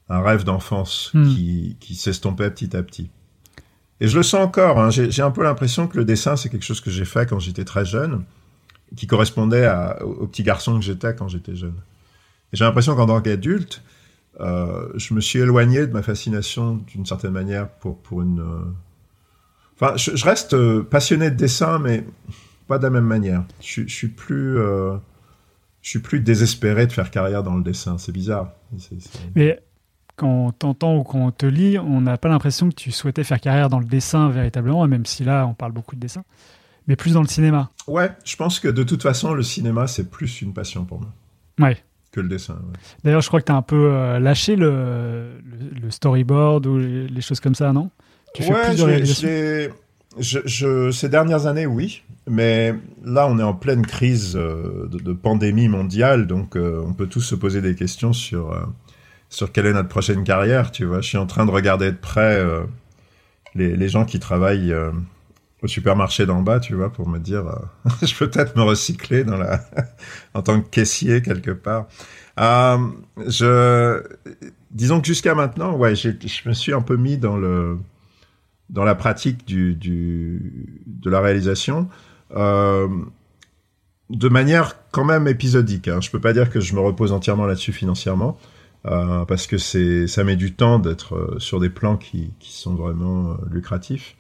rêve d'enfance qui s'estompait petit à petit. Et je le sens encore, hein. J'ai un peu l'impression que le dessin, c'est quelque chose que j'ai fait quand j'étais très jeune, qui correspondait au petit garçon que j'étais quand j'étais jeune. Et j'ai l'impression qu'en tant qu'adulte, je me suis éloigné de ma fascination d'une certaine manière pour une... Enfin, je reste passionné de dessin, mais pas de la même manière. Je suis plus désespéré de faire carrière dans le dessin. C'est bizarre. Mais quand on t'entend ou quand on te lit, on n'a pas l'impression que tu souhaitais faire carrière dans le dessin véritablement, même si là, on parle beaucoup de dessin, mais plus dans le cinéma. Ouais, je pense que de toute façon, le cinéma, c'est plus une passion pour moi. Ouais. Que le dessin. Ouais. D'ailleurs, je crois que tu as un peu lâché le storyboard ou les choses comme ça, non? Tu fais plus de réalisation. Ces dernières années, oui. Mais là, on est en pleine crise de pandémie mondiale, donc on peut tous se poser des questions sur quelle est notre prochaine carrière, tu vois. Je suis en train de regarder de près les gens qui travaillent au supermarché d'en bas, tu vois, pour me dire je peux peut-être me recycler en tant que caissier quelque part. Disons que jusqu'à maintenant, ouais, je me suis un peu mis dans la pratique de la réalisation de manière quand même épisodique, hein. Je peux pas dire que je me repose entièrement là-dessus financièrement, parce que ça met du temps d'être sur des plans qui sont vraiment lucratifs.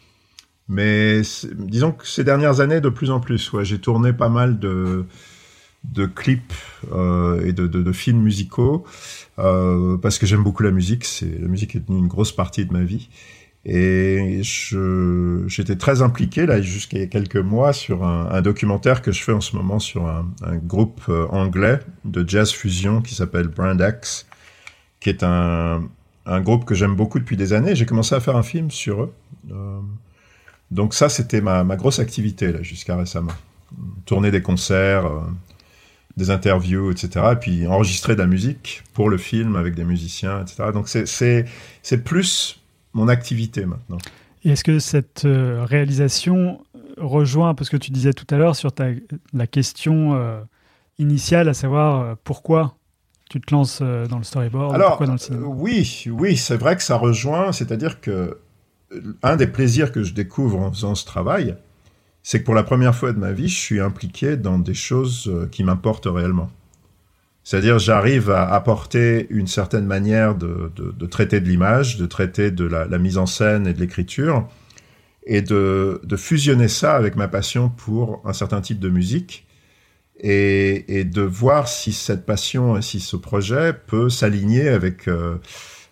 Mais disons que ces dernières années, de plus en plus, ouais, j'ai tourné pas mal de clips et de films musicaux, parce que j'aime beaucoup la musique. La musique est devenue une grosse partie de ma vie. Et j'étais très impliqué, là, jusqu'à il y a quelques mois, sur un documentaire que je fais en ce moment sur un groupe anglais de jazz fusion qui s'appelle Brand X, qui est un groupe que j'aime beaucoup depuis des années. J'ai commencé à faire un film sur eux. Donc ça, c'était ma grosse activité là jusqu'à récemment. Tourner des concerts, des interviews, etc. Et puis enregistrer de la musique pour le film avec des musiciens, etc. Donc c'est plus mon activité maintenant. Et est-ce que cette réalisation rejoint un peu ce que tu disais tout à l'heure sur la question initiale, à savoir pourquoi tu te lances dans le storyboard, alors, pourquoi dans le cinéma? Oui, c'est vrai que ça rejoint, c'est-à-dire que un des plaisirs que je découvre en faisant ce travail, c'est que pour la première fois de ma vie, je suis impliqué dans des choses qui m'importent réellement. C'est-à-dire, j'arrive à apporter une certaine manière de traiter de l'image, de traiter de la mise en scène et de l'écriture, et de fusionner ça avec ma passion pour un certain type de musique, et de voir si cette passion, si ce projet peut s'aligner avec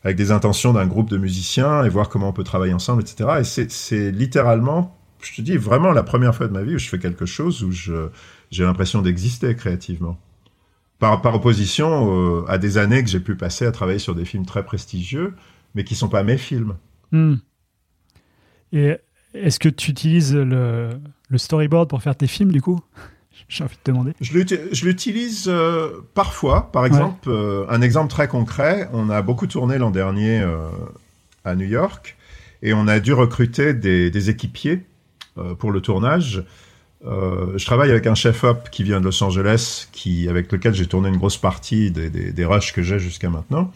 des intentions d'un groupe de musiciens et voir comment on peut travailler ensemble, etc. Et c'est littéralement, je te dis, vraiment la première fois de ma vie où je fais quelque chose où j'ai l'impression d'exister créativement. Par opposition à des années que j'ai pu passer à travailler sur des films très prestigieux, mais qui ne sont pas mes films. Mmh. Et est-ce que tu utilises le storyboard pour faire tes films, du coup? J'ai envie de te demander. Je l'utilise parfois. Par exemple, ouais. Un exemple très concret, on a beaucoup tourné l'an dernier à New York et on a dû recruter des équipiers pour le tournage. Je travaille avec un chef-op qui vient de Los Angeles, avec lequel j'ai tourné une grosse partie des rushs que j'ai jusqu'à maintenant.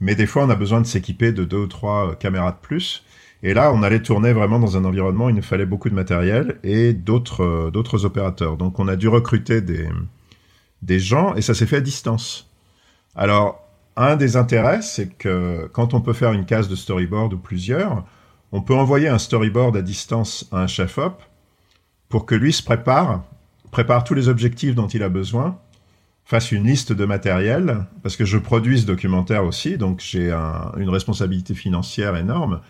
Mais des fois, on a besoin de s'équiper de 2 ou 3 caméras de plus. Et là, on allait tourner vraiment dans un environnement où il nous fallait beaucoup de matériel et d'autres opérateurs. Donc, on a dû recruter des gens et ça s'est fait à distance. Alors, un des intérêts, c'est que quand on peut faire une case de storyboard ou plusieurs, on peut envoyer un storyboard à distance à un chef-op pour que lui se prépare tous les objectifs dont il a besoin, fasse une liste de matériel, parce que je produis ce documentaire aussi, donc j'ai une responsabilité financière énorme.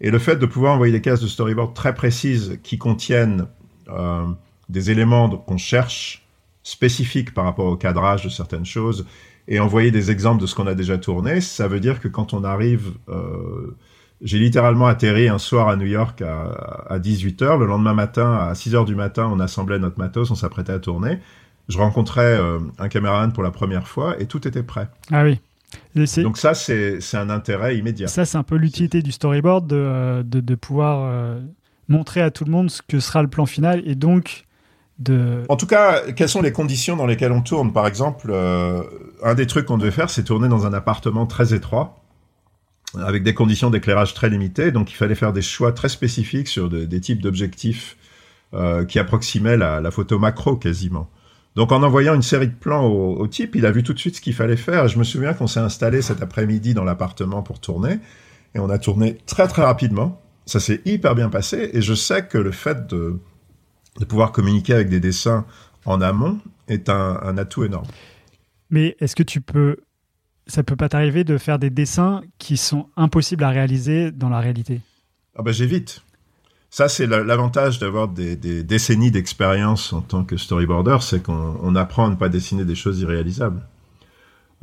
Et le fait de pouvoir envoyer des cases de storyboard très précises qui contiennent des éléments qu'on cherche spécifique par rapport au cadrage de certaines choses et envoyer des exemples de ce qu'on a déjà tourné, ça veut dire que quand on arrive... J'ai littéralement atterri un soir à New York à 18h. Le lendemain matin, à 6h du matin, on assemblait notre matos, on s'apprêtait à tourner. Je rencontrais un caméraman pour la première fois et tout était prêt. Ah oui. Donc ça, c'est un intérêt immédiat. Ça, c'est un peu l'utilité du storyboard de pouvoir montrer à tout le monde ce que sera le plan final et donc... En tout cas, quelles sont les conditions dans lesquelles on tourne ? Par exemple, un des trucs qu'on devait faire, c'est tourner dans un appartement très étroit, avec des conditions d'éclairage très limitées, donc il fallait faire des choix très spécifiques sur des types d'objectifs qui approximaient la photo macro quasiment. Donc en envoyant une série de plans au type, il a vu tout de suite ce qu'il fallait faire. Je me souviens qu'on s'est installé cet après-midi dans l'appartement pour tourner, et on a tourné très très rapidement. Ça s'est hyper bien passé, et je sais que le fait de pouvoir communiquer avec des dessins en amont est un atout énorme. Mais est-ce que ça peut pas t'arriver de faire des dessins qui sont impossibles à réaliser dans la réalité ? Ah ben j'évite. Ça, c'est l'avantage d'avoir des décennies d'expérience en tant que storyboarder, c'est qu'on apprend à ne pas dessiner des choses irréalisables.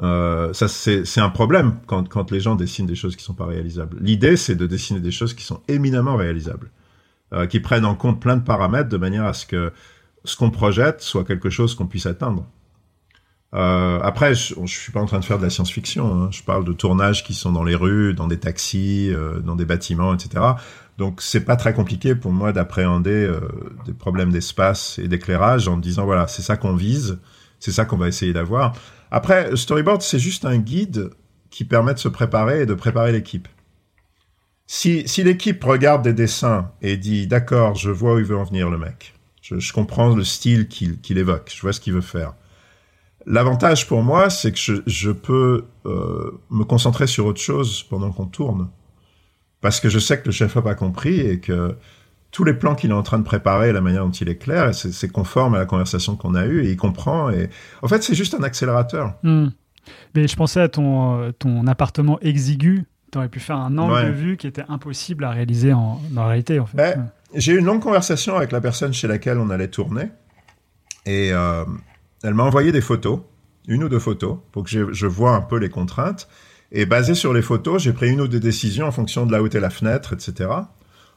Ça, c'est un problème quand les gens dessinent des choses qui sont pas réalisables. L'idée, c'est de dessiner des choses qui sont éminemment réalisables, qui prennent en compte plein de paramètres de manière à ce que ce qu'on projette soit quelque chose qu'on puisse atteindre. Après, je suis pas en train de faire de la science-fiction, hein. Je parle de tournages qui sont dans les rues, dans des taxis, dans des bâtiments, etc. Donc, c'est pas très compliqué pour moi d'appréhender des problèmes d'espace et d'éclairage en me disant, voilà, c'est ça qu'on vise, c'est ça qu'on va essayer d'avoir. Après, storyboard, c'est juste un guide qui permet de se préparer et de préparer l'équipe. Si l'équipe regarde des dessins et dit, d'accord, je vois où il veut en venir le mec, je comprends le style qu'il évoque, je vois ce qu'il veut faire. L'avantage pour moi, c'est que je peux me concentrer sur autre chose pendant qu'on tourne. Parce que je sais que le chef-op a compris et que tous les plans qu'il est en train de préparer, la manière dont il éclaire, c'est conforme à la conversation qu'on a eue et il comprend. Et... En fait, c'est juste un accélérateur. Mmh. Mais je pensais à ton appartement exigu. Tu aurais pu faire un angle de vue qui était impossible à réaliser dans la réalité. En fait. J'ai eu une longue conversation avec la personne chez laquelle on allait tourner. Et... Elle m'a envoyé des photos, une ou deux photos, pour que je vois un peu les contraintes. Et basé sur les photos, j'ai pris une ou deux décisions en fonction de là où était la fenêtre, etc.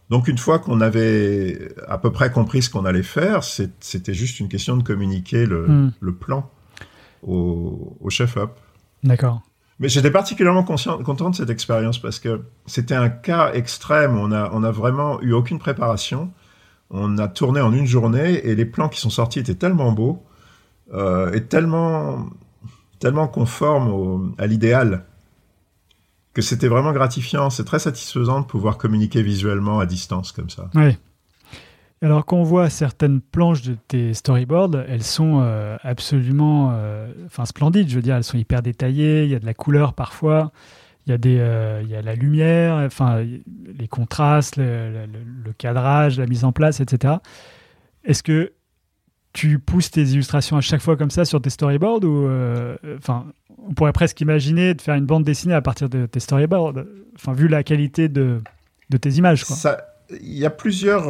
Donc, une fois qu'on avait à peu près compris ce qu'on allait faire, c'était juste une question de communiquer le plan au chef-op. D'accord. Mais j'étais particulièrement content de cette expérience parce que c'était un cas extrême. On a vraiment eu aucune préparation. On a tourné en une journée et les plans qui sont sortis étaient tellement beaux. Est tellement conforme à l'idéal que c'était vraiment gratifiant. C'est très satisfaisant de pouvoir communiquer visuellement à distance comme ça. Oui. Alors, quand on voit certaines planches de tes storyboards, elles sont absolument splendides. Je veux dire, elles sont hyper détaillées. Il y a de la couleur parfois. Il y a la lumière, les contrastes, le cadrage, la mise en place, etc. Est-ce que tu pousses tes illustrations à chaque fois comme ça sur tes storyboards ou on pourrait presque imaginer de faire une bande dessinée à partir de tes storyboards, vu la qualité de tes images, quoi. Il y a plusieurs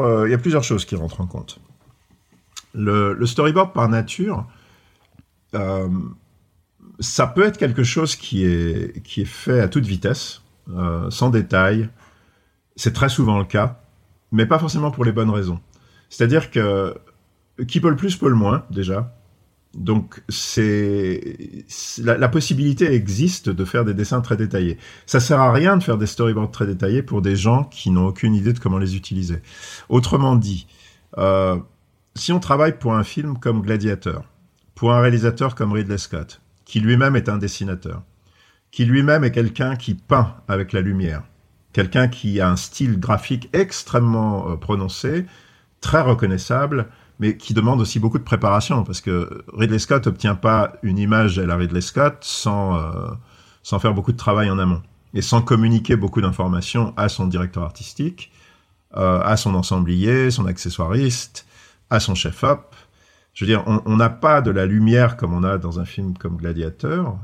choses qui rentrent en compte. Le storyboard par nature, ça peut être quelque chose qui est fait à toute vitesse, sans détail. C'est très souvent le cas, mais pas forcément pour les bonnes raisons. C'est-à-dire que qui peut le plus, peut le moins, déjà. Donc, la possibilité existe de faire des dessins très détaillés. Ça sert à rien de faire des storyboards très détaillés pour des gens qui n'ont aucune idée de comment les utiliser. Autrement dit, si on travaille pour un film comme Gladiator, pour un réalisateur comme Ridley Scott, qui lui-même est un dessinateur, qui lui-même est quelqu'un qui peint avec la lumière, quelqu'un qui a un style graphique extrêmement prononcé, très reconnaissable, mais qui demande aussi beaucoup de préparation, parce que Ridley Scott n'obtient pas une image à la Ridley Scott sans faire beaucoup de travail en amont, et sans communiquer beaucoup d'informations à son directeur artistique, à son ensemblier, son accessoiriste, à son chef-op. Je veux dire, on n'a pas de la lumière comme on a dans un film comme Gladiateur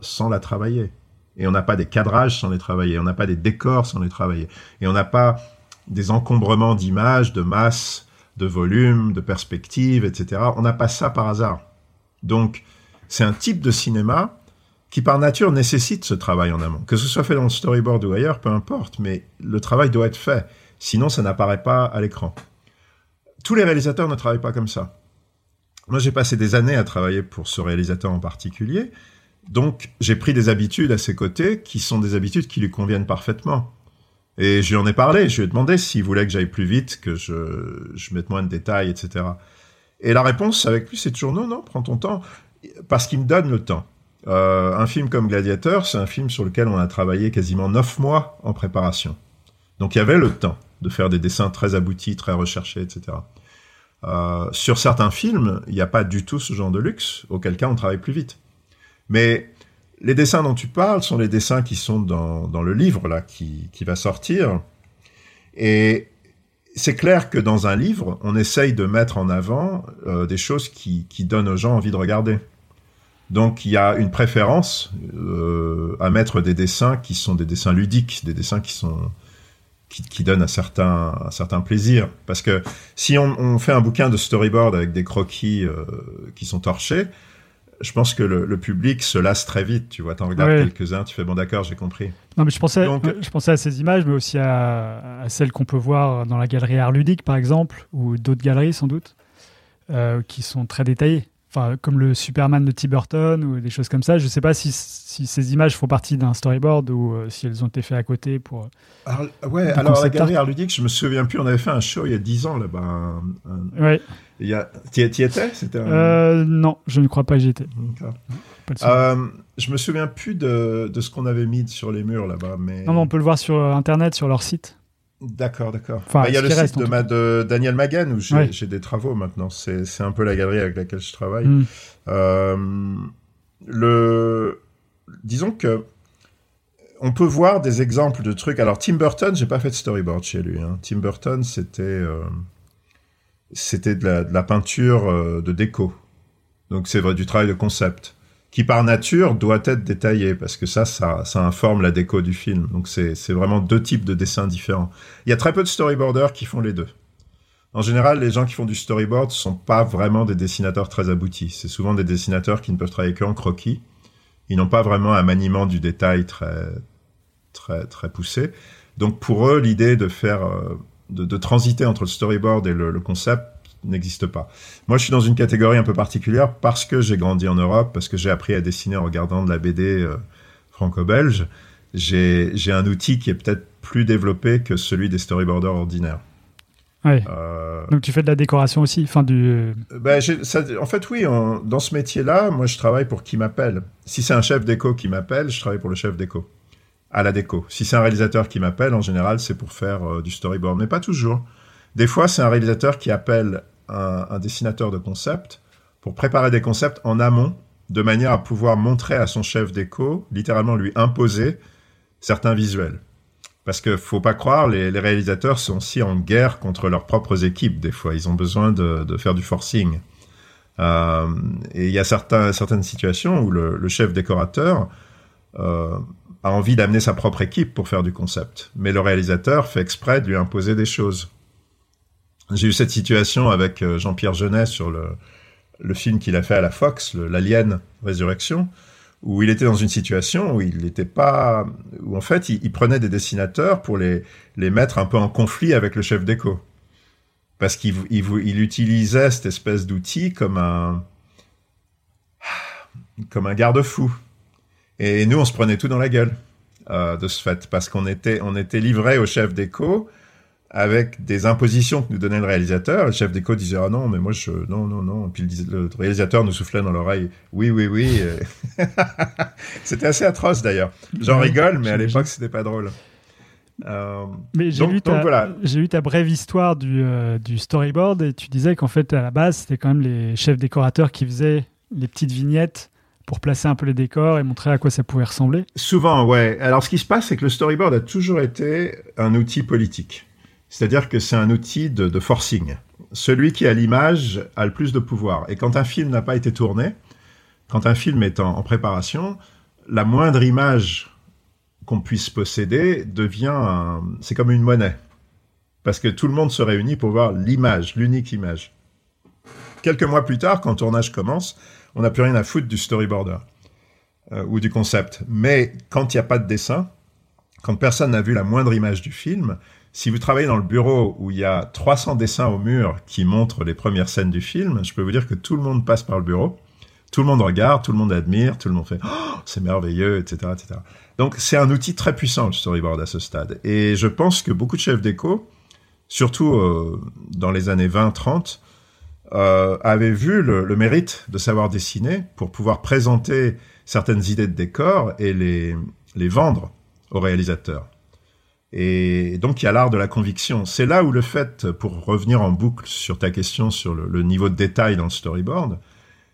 sans la travailler. Et on n'a pas des cadrages sans les travailler, on n'a pas des décors sans les travailler, et on n'a pas des encombrements d'images, de masses, de volume, de perspective, etc. On n'a pas ça par hasard. Donc, c'est un type de cinéma qui, par nature, nécessite ce travail en amont. Que ce soit fait dans le storyboard ou ailleurs, peu importe, mais le travail doit être fait. Sinon, ça n'apparaît pas à l'écran. Tous les réalisateurs ne travaillent pas comme ça. Moi, j'ai passé des années à travailler pour ce réalisateur en particulier. Donc, j'ai pris des habitudes à ses côtés qui sont des habitudes qui lui conviennent parfaitement. Et je lui en ai parlé. Je lui ai demandé s'il voulait que j'aille plus vite, que je mette moins de détails, etc. Et la réponse avec lui, c'est toujours non, non, prends ton temps. Parce qu'il me donne le temps. Un film comme Gladiateur, c'est un film sur lequel on a travaillé quasiment 9 mois en préparation. Donc, il y avait le temps de faire des dessins très aboutis, très recherchés, etc. Sur certains films, il n'y a pas du tout ce genre de luxe, auquel cas on travaille plus vite. Mais les dessins dont tu parles sont les dessins qui sont dans le livre là, qui va sortir. Et c'est clair que dans un livre, on essaye de mettre en avant des choses qui donnent aux gens envie de regarder. Donc il y a une préférence à mettre des dessins qui sont des dessins ludiques, des dessins qui donne un certain plaisir. Parce que si on fait un bouquin de storyboard avec des croquis qui sont torchés, je pense que le public se lasse très vite. Tu vois, t'en regardes quelques-uns, tu fais « bon d'accord, j'ai compris ». Non, mais je pensais à ces images, mais aussi à celles qu'on peut voir dans la galerie Art Ludique, par exemple, ou d'autres galeries sans doute, qui sont très détaillées. Enfin, comme le Superman de Tim Burton ou des choses comme ça. Je ne sais pas si ces images font partie d'un storyboard ou si elles ont été faites à côté pour... Alors la galerie Art Ludique, je ne me souviens plus, on avait fait un show il y a 10 ans là-bas. Ouais. T'y étais? Non, je ne crois pas que j'y étais. Je ne me souviens plus de ce qu'on avait mis sur les murs là-bas. Mais... Non, on peut le voir sur Internet, sur leur site. D'accord. Enfin, il y a le site de Daniel Maguen où j'ai des travaux maintenant. C'est un peu la galerie avec laquelle je travaille. Disons que on peut voir des exemples de trucs. Alors Tim Burton, j'ai pas fait de storyboard chez lui. Hein. Tim Burton, c'était de la peinture de déco. Donc c'est vrai du travail de concept qui par nature doit être détaillé, parce que ça informe la déco du film. Donc c'est vraiment deux types de dessins différents. Il y a très peu de storyboarders qui font les deux. En général, les gens qui font du storyboard ne sont pas vraiment des dessinateurs très aboutis. C'est souvent des dessinateurs qui ne peuvent travailler qu'en croquis. Ils n'ont pas vraiment un maniement du détail très, très, très poussé. Donc pour eux, l'idée de faire, de transiter entre le storyboard et le concept n'existe pas. Moi, je suis dans une catégorie un peu particulière parce que j'ai grandi en Europe, parce que j'ai appris à dessiner en regardant de la BD franco-belge. J'ai un outil qui est peut-être plus développé que celui des storyboarders ordinaires. Ouais. Donc, tu fais de la décoration aussi, enfin du... dans ce métier-là, moi, je travaille pour qui m'appelle. Si c'est un chef déco qui m'appelle, je travaille pour le chef déco, à la déco. Si c'est un réalisateur qui m'appelle, en général, c'est pour faire du storyboard, mais pas toujours. Des fois, c'est un réalisateur qui appelle un dessinateur de concept pour préparer des concepts en amont, de manière à pouvoir montrer à son chef déco, littéralement lui imposer certains visuels. Parce que faut pas croire, les réalisateurs sont aussi en guerre contre leurs propres équipes. Des fois, ils ont besoin de faire du forcing. Et il y a certaines situations où le chef décorateur a envie d'amener sa propre équipe pour faire du concept, mais le réalisateur fait exprès de lui imposer des choses. J'ai eu cette situation avec Jean-Pierre Jeunet sur le film qu'il a fait à la Fox, l'Alien Résurrection, où il était dans une situation où il n'était pas, où en fait il prenait des dessinateurs pour les mettre un peu en conflit avec le chef déco, parce qu'il utilisait cette espèce d'outil comme un garde-fou. Et nous on se prenait tout dans la gueule de ce fait, parce qu'on était livrés au chef déco. Avec des impositions que nous donnait le réalisateur, le chef déco disait « Ah non, mais moi, non. » Puis le réalisateur nous soufflait dans l'oreille « Oui. » C'était assez atroce, d'ailleurs. J'en rigole, mais à l'époque, c'était pas drôle. Mais j'ai lu ta brève histoire du storyboard, et tu disais qu'en fait, à la base, c'était quand même les chefs décorateurs qui faisaient les petites vignettes pour placer un peu les décors et montrer à quoi ça pouvait ressembler. Souvent, ouais. Alors, ce qui se passe, c'est que le storyboard a toujours été un outil politique. C'est-à-dire que c'est un outil de forcing. Celui qui a l'image a le plus de pouvoir. Et quand un film n'a pas été tourné, quand un film est en préparation, la moindre image qu'on puisse posséder devient... c'est comme une monnaie. Parce que tout le monde se réunit pour voir l'image, l'unique image. Quelques mois plus tard, quand le tournage commence, on n'a plus rien à foutre du storyboarder ou du concept. Mais quand il n'y a pas de dessin, quand personne n'a vu la moindre image du film, si vous travaillez dans le bureau où il y a 300 dessins au mur qui montrent les premières scènes du film, je peux vous dire que tout le monde passe par le bureau, tout le monde regarde, tout le monde admire, tout le monde fait « Oh, c'est merveilleux », etc., etc. Donc, c'est un outil très puissant, le storyboard, à ce stade. Et je pense que beaucoup de chefs d'éco, surtout dans les années 20-30, avaient vu le mérite de savoir dessiner pour pouvoir présenter certaines idées de décor et les vendre aux réalisateurs. Et donc, il y a l'art de la conviction. C'est là où le fait, pour revenir en boucle sur ta question sur le niveau de détail dans le storyboard,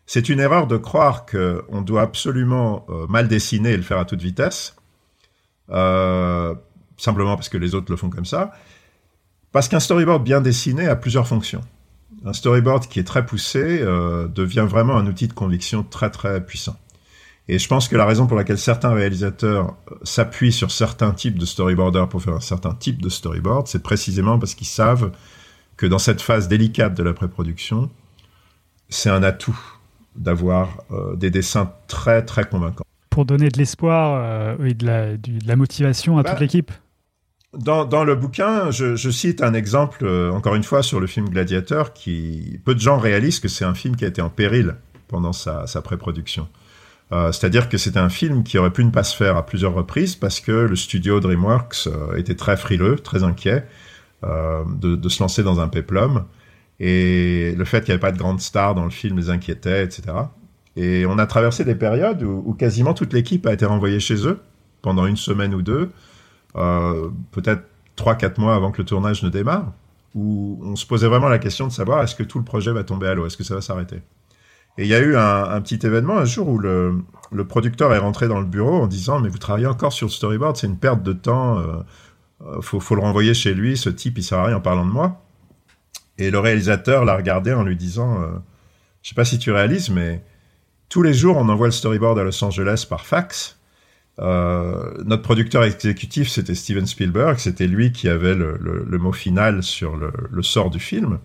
c'est une erreur de croire qu'on doit absolument mal dessiner et le faire à toute vitesse, simplement parce que les autres le font comme ça, parce qu'un storyboard bien dessiné a plusieurs fonctions. Un storyboard qui est très poussé devient vraiment un outil de conviction très très puissant. Et je pense que la raison pour laquelle certains réalisateurs s'appuient sur certains types de storyboarders pour faire un certain type de storyboard, c'est précisément parce qu'ils savent que dans cette phase délicate de la pré-production, c'est un atout d'avoir des dessins très très convaincants. Pour donner de l'espoir et de la motivation à toute l'équipe. Dans le bouquin, je cite un exemple, encore une fois, sur le film Gladiateur, qui peu de gens réalisent que c'est un film qui a été en péril pendant sa pré-production. C'est-à-dire que c'était un film qui aurait pu ne pas se faire à plusieurs reprises parce que le studio DreamWorks était très frileux, très inquiet de se lancer dans un péplum. Et le fait qu'il n'y avait pas de grande star dans le film les inquiétait, etc. Et on a traversé des périodes où quasiment toute l'équipe a été renvoyée chez eux pendant une semaine ou deux, peut-être 3-4 mois avant que le tournage ne démarre, où on se posait vraiment la question de savoir est-ce que tout le projet va tomber à l'eau, est-ce que ça va s'arrêter ? Et il y a eu un petit événement un jour où le producteur est rentré dans le bureau en disant « Mais vous travaillez encore sur le storyboard, c'est une perte de temps, faut le renvoyer chez lui, ce type il sert à rien en parlant de moi ». Et le réalisateur l'a regardé en lui disant « Je sais pas si tu réalises, mais tous les jours on envoie le storyboard à Los Angeles par fax. Notre producteur exécutif c'était Steven Spielberg, c'était lui qui avait le mot final sur le sort du film.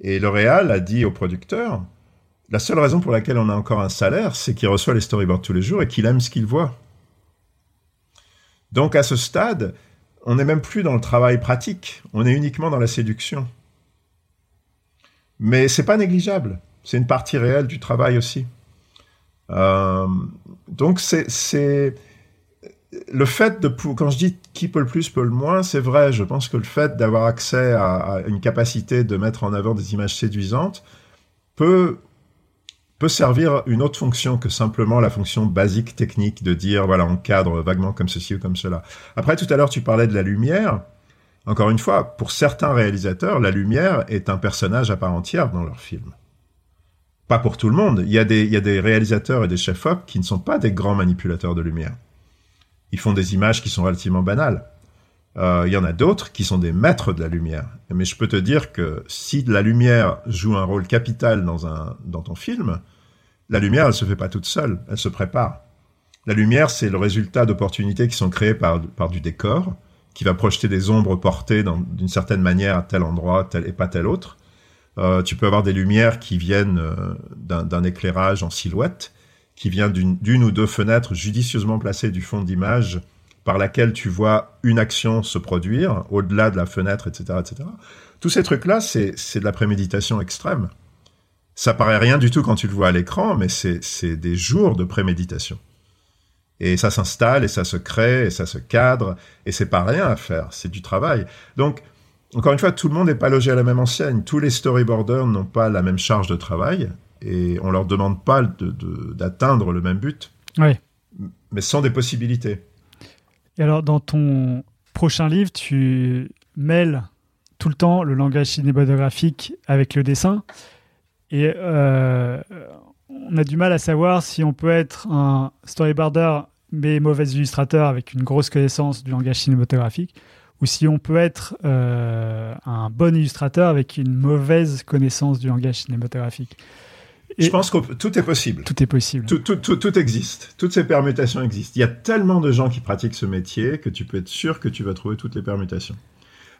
Et le réal a dit au producteur « La seule raison pour laquelle on a encore un salaire, c'est qu'il reçoit les storyboards tous les jours et qu'il aime ce qu'il voit. » Donc à ce stade, on n'est même plus dans le travail pratique, on est uniquement dans la séduction. Mais c'est pas négligeable, c'est une partie réelle du travail aussi. Donc c'est le fait de, quand je dis qui peut le plus peut le moins, c'est vrai. Je pense que le fait d'avoir accès à une capacité de mettre en avant des images séduisantes peut servir une autre fonction que simplement la fonction basique technique de dire, voilà, on cadre vaguement comme ceci ou comme cela. Après, tout à l'heure, tu parlais de la lumière. Encore une fois, pour certains réalisateurs, la lumière est un personnage à part entière dans leur film. Pas pour tout le monde. Il y a des réalisateurs et des chefs-op qui ne sont pas des grands manipulateurs de lumière. Ils font des images qui sont relativement banales. Il y en a d'autres qui sont des maîtres de la lumière. Mais je peux te dire que si la lumière joue un rôle capital dans ton film, la lumière, elle ne se fait pas toute seule, elle se prépare. La lumière, c'est le résultat d'opportunités qui sont créées par du décor, qui va projeter des ombres portées d'une certaine manière à tel endroit et pas tel autre. Tu peux avoir des lumières qui viennent d'un éclairage en silhouette, qui vient d'une ou deux fenêtres judicieusement placées du fond d'image par laquelle tu vois une action se produire, au-delà de la fenêtre, etc., etc. Tous ces trucs-là, c'est de la préméditation extrême. Ça paraît rien du tout quand tu le vois à l'écran, mais c'est des jours de préméditation. Et ça s'installe, et ça se crée, et ça se cadre, et c'est pas rien à faire, c'est du travail. Donc, encore une fois, tout le monde n'est pas logé à la même enseigne. Tous les storyboarders n'ont pas la même charge de travail, et on leur demande pas d'atteindre le même but. Oui. Mais ce sont des possibilités. Et alors, dans ton prochain livre, tu mêles tout le temps le langage cinématographique avec le dessin. Et on a du mal à savoir si on peut être un storyboarder mais mauvais illustrateur avec une grosse connaissance du langage cinématographique, ou si on peut être un bon illustrateur avec une mauvaise connaissance du langage cinématographique. Et je pense que tout est possible. Tout est possible. Tout existe. Toutes ces permutations existent. Il y a tellement de gens qui pratiquent ce métier que tu peux être sûr que tu vas trouver toutes les permutations.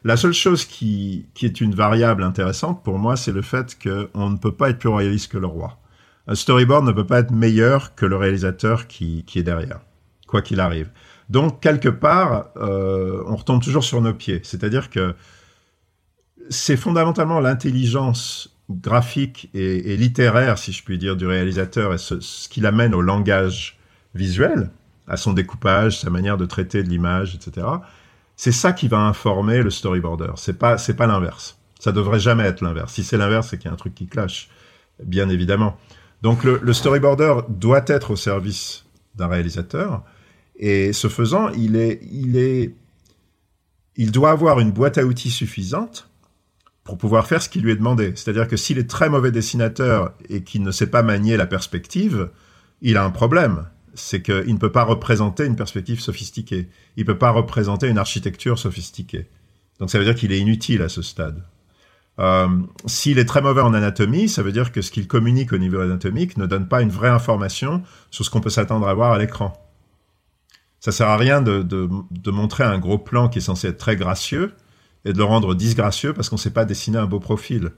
La seule chose qui est une variable intéressante pour moi, c'est le fait qu'on ne peut pas être plus royaliste que le roi. Un storyboard ne peut pas être meilleur que le réalisateur qui est derrière, quoi qu'il arrive. Donc, quelque part, on retombe toujours sur nos pieds. C'est-à-dire que c'est fondamentalement l'intelligence graphique et littéraire, si je puis dire, du réalisateur et ce qui l'amène au langage visuel, à son découpage, sa manière de traiter de l'image, etc. C'est ça qui va informer le storyboarder. C'est pas l'inverse. Ça devrait jamais être l'inverse. Si c'est l'inverse, c'est qu'il y a un truc qui clash, bien évidemment. Donc, le storyboarder doit être au service d'un réalisateur. Et ce faisant, il doit avoir une boîte à outils suffisante pour pouvoir faire ce qui lui est demandé. C'est-à-dire que s'il est très mauvais dessinateur et qu'il ne sait pas manier la perspective, il a un problème. C'est qu'il ne peut pas représenter une perspective sophistiquée. Il ne peut pas représenter une architecture sophistiquée. Donc ça veut dire qu'il est inutile à ce stade. S'il est très mauvais en anatomie, ça veut dire que ce qu'il communique au niveau anatomique ne donne pas une vraie information sur ce qu'on peut s'attendre à voir à l'écran. Ça sert à rien de montrer un gros plan qui est censé être très gracieux et de le rendre disgracieux parce qu'on ne sait pas dessiner un beau profil.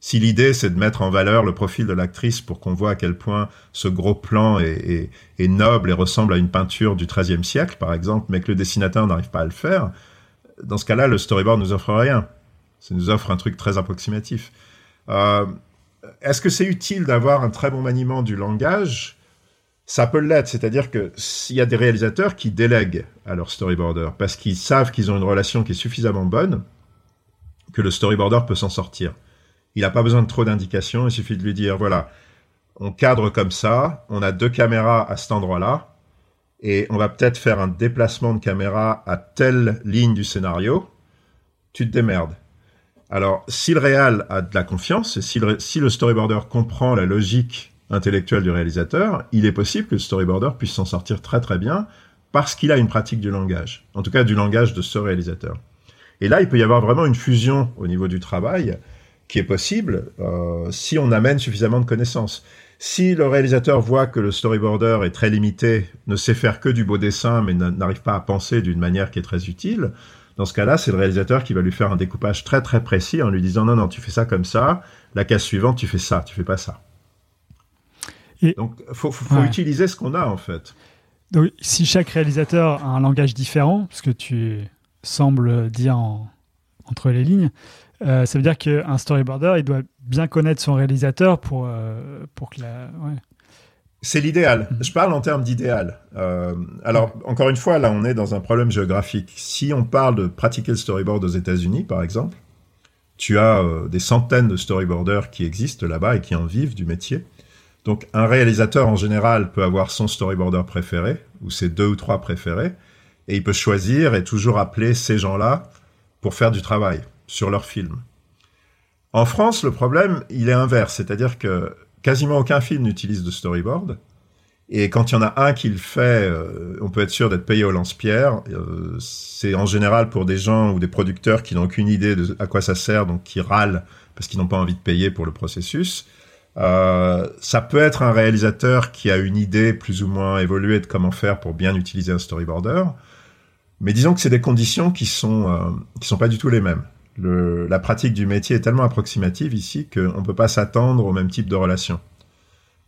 Si l'idée, c'est de mettre en valeur le profil de l'actrice pour qu'on voit à quel point ce gros plan est noble et ressemble à une peinture du XIIIe siècle, par exemple, mais que le dessinateur n'arrive pas à le faire, dans ce cas-là, le storyboard ne nous offre rien. Ça nous offre un truc très approximatif. Est-ce que c'est utile d'avoir un très bon maniement du langage ? Ça peut l'être, c'est-à-dire que s'il y a des réalisateurs qui délèguent à leur storyboarder parce qu'ils savent qu'ils ont une relation qui est suffisamment bonne que le storyboarder peut s'en sortir. Il n'a pas besoin de trop d'indications, il suffit de lui dire, voilà, on cadre comme ça, on a 2 caméras à cet endroit-là, et on va peut-être faire un déplacement de caméra à telle ligne du scénario, tu te démerdes. Alors, si le réal a de la confiance, et si le storyboarder comprend la logique intellectuel du réalisateur, il est possible que le storyboarder puisse s'en sortir très très bien parce qu'il a une pratique du langage, en tout cas du langage de ce réalisateur. Et là, il peut y avoir vraiment une fusion au niveau du travail qui est possible si on amène suffisamment de connaissances. Si le réalisateur voit que le storyboarder est très limité, ne sait faire que du beau dessin mais n'arrive pas à penser d'une manière qui est très utile, dans ce cas-là, c'est le réalisateur qui va lui faire un découpage très très précis en lui disant « Non, non, tu fais ça comme ça, la case suivante, tu fais ça, tu fais pas ça ». Donc, faut ouais. Utiliser ce qu'on a, en fait. Donc, si chaque réalisateur a un langage différent, ce que tu sembles dire entre les lignes, ça veut dire qu'un storyboarder, il doit bien connaître son réalisateur pour que la... Ouais. C'est l'idéal. Je parle en termes d'idéal. Alors, encore une fois, là, on est dans un problème géographique. Si on parle de pratiquer le storyboard aux États-Unis, par exemple, tu as des centaines de storyboarders qui existent là-bas et qui en vivent du métier. Donc, un réalisateur, en général, peut avoir son storyboarder préféré, ou ses 2 ou 3 préférés, et il peut choisir et toujours appeler ces gens-là pour faire du travail sur leur film. En France, le problème, il est inverse, c'est-à-dire que quasiment aucun film n'utilise de storyboard, et quand il y en a un qui le fait, on peut être sûr d'être payé au lance-pierre. C'est en général pour des gens ou des producteurs qui n'ont aucune idée de à quoi ça sert, donc qui râlent parce qu'ils n'ont pas envie de payer pour le processus. Ça peut être un réalisateur qui a une idée plus ou moins évoluée de comment faire pour bien utiliser un storyboarder, mais disons que c'est des conditions qui sont pas du tout les mêmes. La pratique du métier est tellement approximative ici qu'on peut pas s'attendre au même type de relation.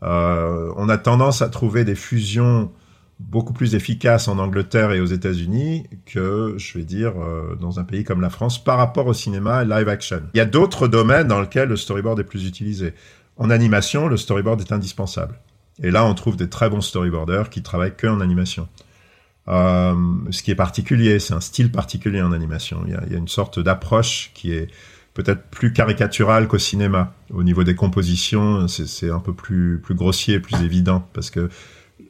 On a tendance à trouver des fusions beaucoup plus efficaces en Angleterre et aux États-Unis que, je vais dire, dans un pays comme la France par rapport au cinéma et live action. Il y a d'autres domaines dans lesquels le storyboard est plus utilisé. En animation, le storyboard est indispensable. Et là, on trouve des très bons storyboarders qui travaillent que en animation. Ce qui est particulier, c'est un style particulier en animation. Il y a une sorte d'approche qui est peut-être plus caricaturale qu'au cinéma. Au niveau des compositions, c'est un peu plus grossier, plus évident, parce que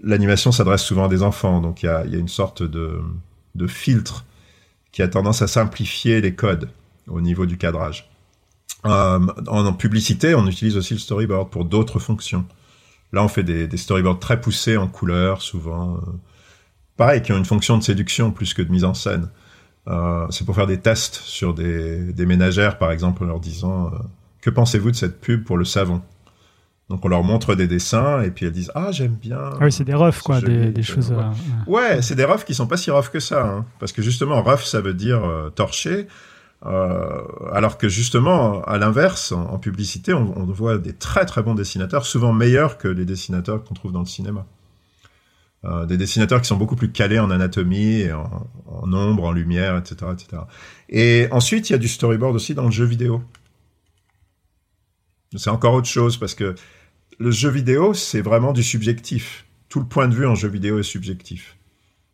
l'animation s'adresse souvent à des enfants, donc il y a une sorte de filtre qui a tendance à simplifier les codes au niveau du cadrage. En publicité, on utilise aussi le storyboard pour d'autres fonctions. Là, on fait des storyboards très poussés en couleurs, souvent. Pareil, qui ont une fonction de séduction plus que de mise en scène. C'est pour faire des tests sur des ménagères, par exemple, en leur disant « Que pensez-vous de cette pub pour le savon ?» Donc, on leur montre des dessins, et puis elles disent « Ah, j'aime bien !» Ah oui, c'est des roughs, quoi, des choses... Ouais, c'est des roughs qui sont pas si roughs que ça, hein, parce que justement, rough, ça veut dire torché. Alors que justement, à l'inverse, en publicité, on voit des très très bons dessinateurs, souvent meilleurs que les dessinateurs qu'on trouve dans le cinéma. Des dessinateurs qui sont beaucoup plus calés en anatomie, et en ombre, en lumière, etc., etc. Et ensuite, il y a du storyboard aussi dans le jeu vidéo. C'est encore autre chose, parce que le jeu vidéo, c'est vraiment du subjectif. Tout le point de vue en jeu vidéo est subjectif.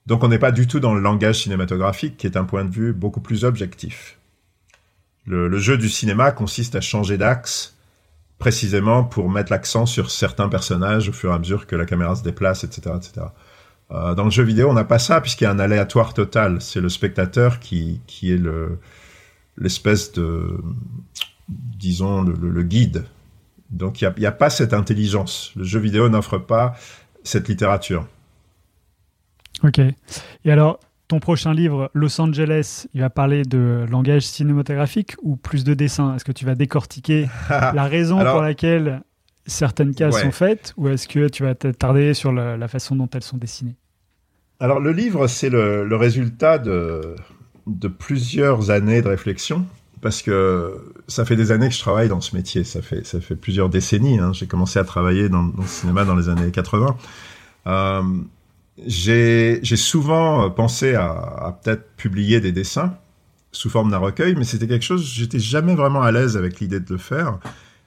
Donc on n'est pas du tout dans le langage cinématographique, qui est un point de vue beaucoup plus objectif. Le jeu du cinéma consiste à changer d'axe, précisément pour mettre l'accent sur certains personnages au fur et à mesure que la caméra se déplace, etc., etc. Dans le jeu vidéo, on n'a pas ça, puisqu'il y a un aléatoire total. C'est le spectateur qui est l'espèce de, disons, le guide. Donc il n'y a pas cette intelligence. Le jeu vidéo n'offre pas cette littérature. Ok. Et alors, ton prochain livre, Los Angeles, il va parler de langage cinématographique ou plus de dessin? Est-ce que tu vas décortiquer la raison alors, pour laquelle certaines cases sont faites, ou est-ce que tu vas t'attarder sur la façon dont elles sont dessinées? Alors, le livre, c'est le résultat de plusieurs années de réflexion, parce que ça fait des années que je travaille dans ce métier. Ça fait plusieurs décennies. Hein. J'ai commencé à travailler dans le cinéma dans les années 80. J'ai souvent pensé à peut-être publier des dessins sous forme d'un recueil, mais c'était quelque chose, j'étais jamais vraiment à l'aise avec l'idée de le faire,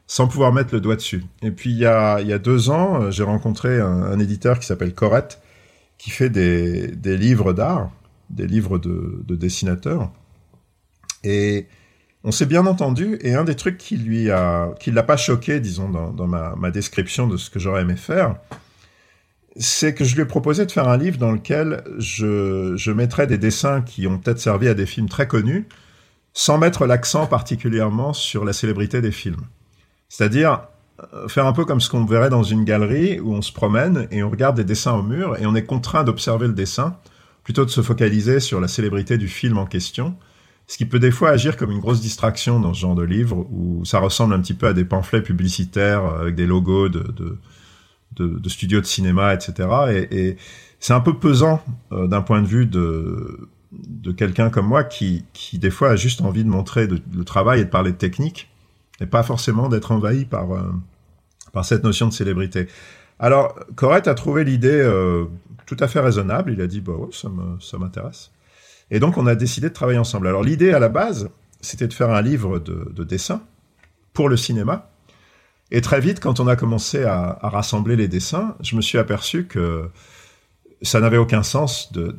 sans pouvoir mettre le doigt dessus. Et puis, il y a 2 ans, j'ai rencontré un éditeur qui s'appelle Corette, qui fait des livres d'art, des livres de dessinateurs. Et on s'est bien entendu, et un des trucs qui l'a pas choqué, disons, dans ma description de ce que j'aurais aimé faire, c'est que je lui ai proposé de faire un livre dans lequel je mettrais des dessins qui ont peut-être servi à des films très connus, sans mettre l'accent particulièrement sur la célébrité des films. C'est-à-dire faire un peu comme ce qu'on verrait dans une galerie où on se promène et on regarde des dessins au mur et on est contraint d'observer le dessin, plutôt de se focaliser sur la célébrité du film en question, ce qui peut des fois agir comme une grosse distraction dans ce genre de livre où ça ressemble un petit peu à des pamphlets publicitaires avec des logos de studios de cinéma, etc. Et c'est un peu pesant d'un point de vue de quelqu'un comme moi qui des fois a juste envie de montrer le travail et de parler de technique et pas forcément d'être envahi par cette notion de célébrité. Alors, Corette a trouvé l'idée tout à fait raisonnable. Il a dit, bah ouais, ça m'intéresse. Et donc, on a décidé de travailler ensemble. Alors, l'idée à la base, c'était de faire un livre de dessin pour le cinéma. Et très vite, quand on a commencé à rassembler les dessins, je me suis aperçu que ça n'avait aucun sens de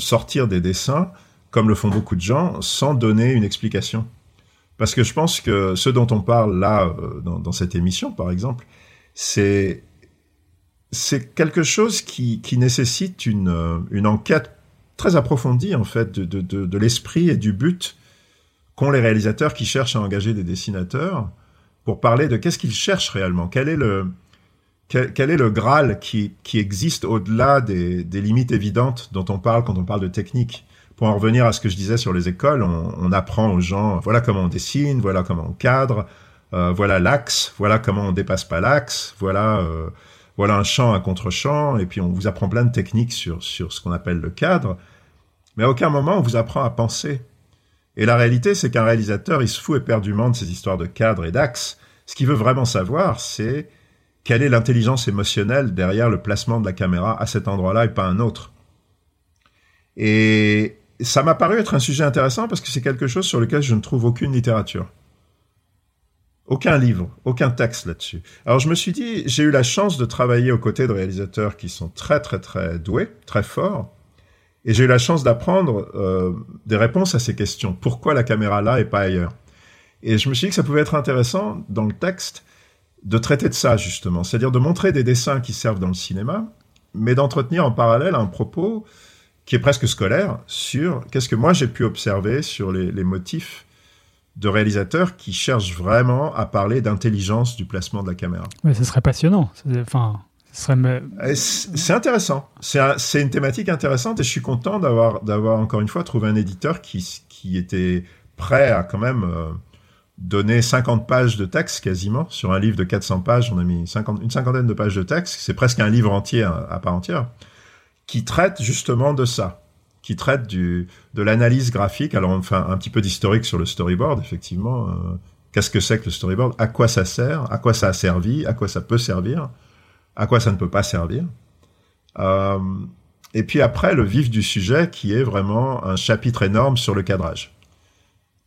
sortir des dessins, comme le font beaucoup de gens, sans donner une explication. Parce que je pense que ce dont on parle là, dans cette émission, par exemple, c'est quelque chose qui nécessite une enquête très approfondie, en fait, de l'esprit et du but qu'ont les réalisateurs qui cherchent à engager des dessinateurs, pour parler de qu'est-ce qu'ils cherchent réellement, quel est le Graal qui existe au-delà des limites évidentes dont on parle quand on parle de technique. Pour en revenir à ce que je disais sur les écoles, on apprend aux gens, voilà comment on dessine, voilà comment on cadre, voilà l'axe, voilà comment on dépasse pas l'axe, voilà un champ, un contre-champ, et puis on vous apprend plein de techniques sur ce qu'on appelle le cadre, mais à aucun moment on vous apprend à penser. Et la réalité, c'est qu'un réalisateur, il se fout éperdument de ces histoires de cadre et d'axe. Ce qu'il veut vraiment savoir, c'est quelle est l'intelligence émotionnelle derrière le placement de la caméra à cet endroit-là et pas un autre. Et ça m'a paru être un sujet intéressant parce que c'est quelque chose sur lequel je ne trouve aucune littérature. Aucun livre, aucun texte là-dessus. Alors je me suis dit, j'ai eu la chance de travailler aux côtés de réalisateurs qui sont très très très doués, très forts, et j'ai eu la chance d'apprendre des réponses à ces questions. Pourquoi la caméra là et pas ailleurs? Et je me suis dit que ça pouvait être intéressant, dans le texte, de traiter de ça, justement. C'est-à-dire de montrer des dessins qui servent dans le cinéma, mais d'entretenir en parallèle un propos qui est presque scolaire sur qu'est-ce que moi j'ai pu observer sur les motifs de réalisateurs qui cherchent vraiment à parler d'intelligence du placement de la caméra. Mais ce serait passionnant. Enfin... C'est intéressant. C'est une thématique intéressante et je suis content d'avoir encore une fois trouvé un éditeur qui était prêt à quand même donner 50 pages de texte quasiment. Sur un livre de 400 pages, on a mis une cinquantaine de pages de texte. C'est presque un livre entier à part entière qui traite justement de ça, qui traite de l'analyse graphique, alors enfin un petit peu d'historique sur le storyboard, effectivement. Qu'est-ce que c'est que le storyboard? À quoi ça sert? À quoi ça a servi? À quoi ça peut servir? À quoi ça ne peut pas servir? Et puis après, le vif du sujet, qui est vraiment un chapitre énorme sur le cadrage.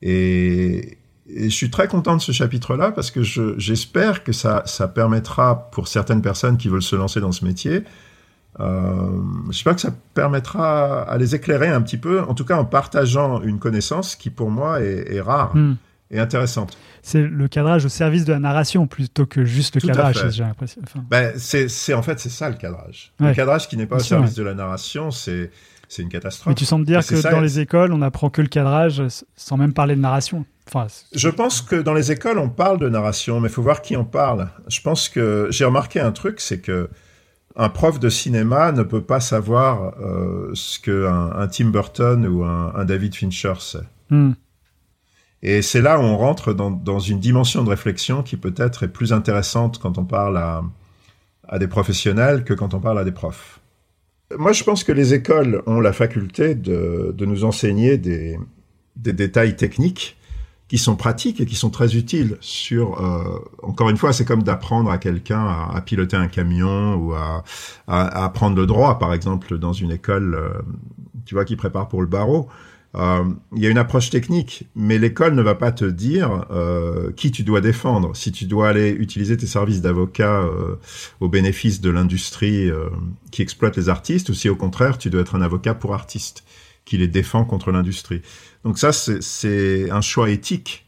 Et je suis très content de ce chapitre-là, parce que j'espère que ça permettra, pour certaines personnes qui veulent se lancer dans ce métier, j'espère que ça permettra à les éclairer un petit peu, en tout cas en partageant une connaissance qui, pour moi, est rare. Mm. Et intéressante. C'est le cadrage au service de la narration plutôt que juste le cadrage, j'ai l'impression. Enfin... Ben, c'est ça le cadrage. Ouais. Le cadrage qui n'est pas au service de la narration, c'est une catastrophe. Mais tu sembles dire que dans les écoles, on apprend que le cadrage sans même parler de narration. Enfin, je pense que dans les écoles, on parle de narration, mais il faut voir qui en parle. Je pense que j'ai remarqué un truc, c'est que un prof de cinéma ne peut pas savoir ce qu'un Tim Burton ou un David Fincher sait. Mm. Et c'est là où on rentre dans une dimension de réflexion qui peut-être est plus intéressante quand on parle à des professionnels que quand on parle à des profs. Moi, je pense que les écoles ont la faculté de nous enseigner des détails techniques qui sont pratiques et qui sont très utiles sur... encore une fois, c'est comme d'apprendre à quelqu'un à piloter un camion ou à apprendre le droit, par exemple, dans une école tu vois, qui prépare pour le barreau. Il y a une approche technique, mais l'école ne va pas te dire qui tu dois défendre. Si tu dois aller utiliser tes services d'avocat au bénéfice de l'industrie qui exploite les artistes, ou si au contraire tu dois être un avocat pour artistes qui les défend contre l'industrie. Donc ça, c'est un choix éthique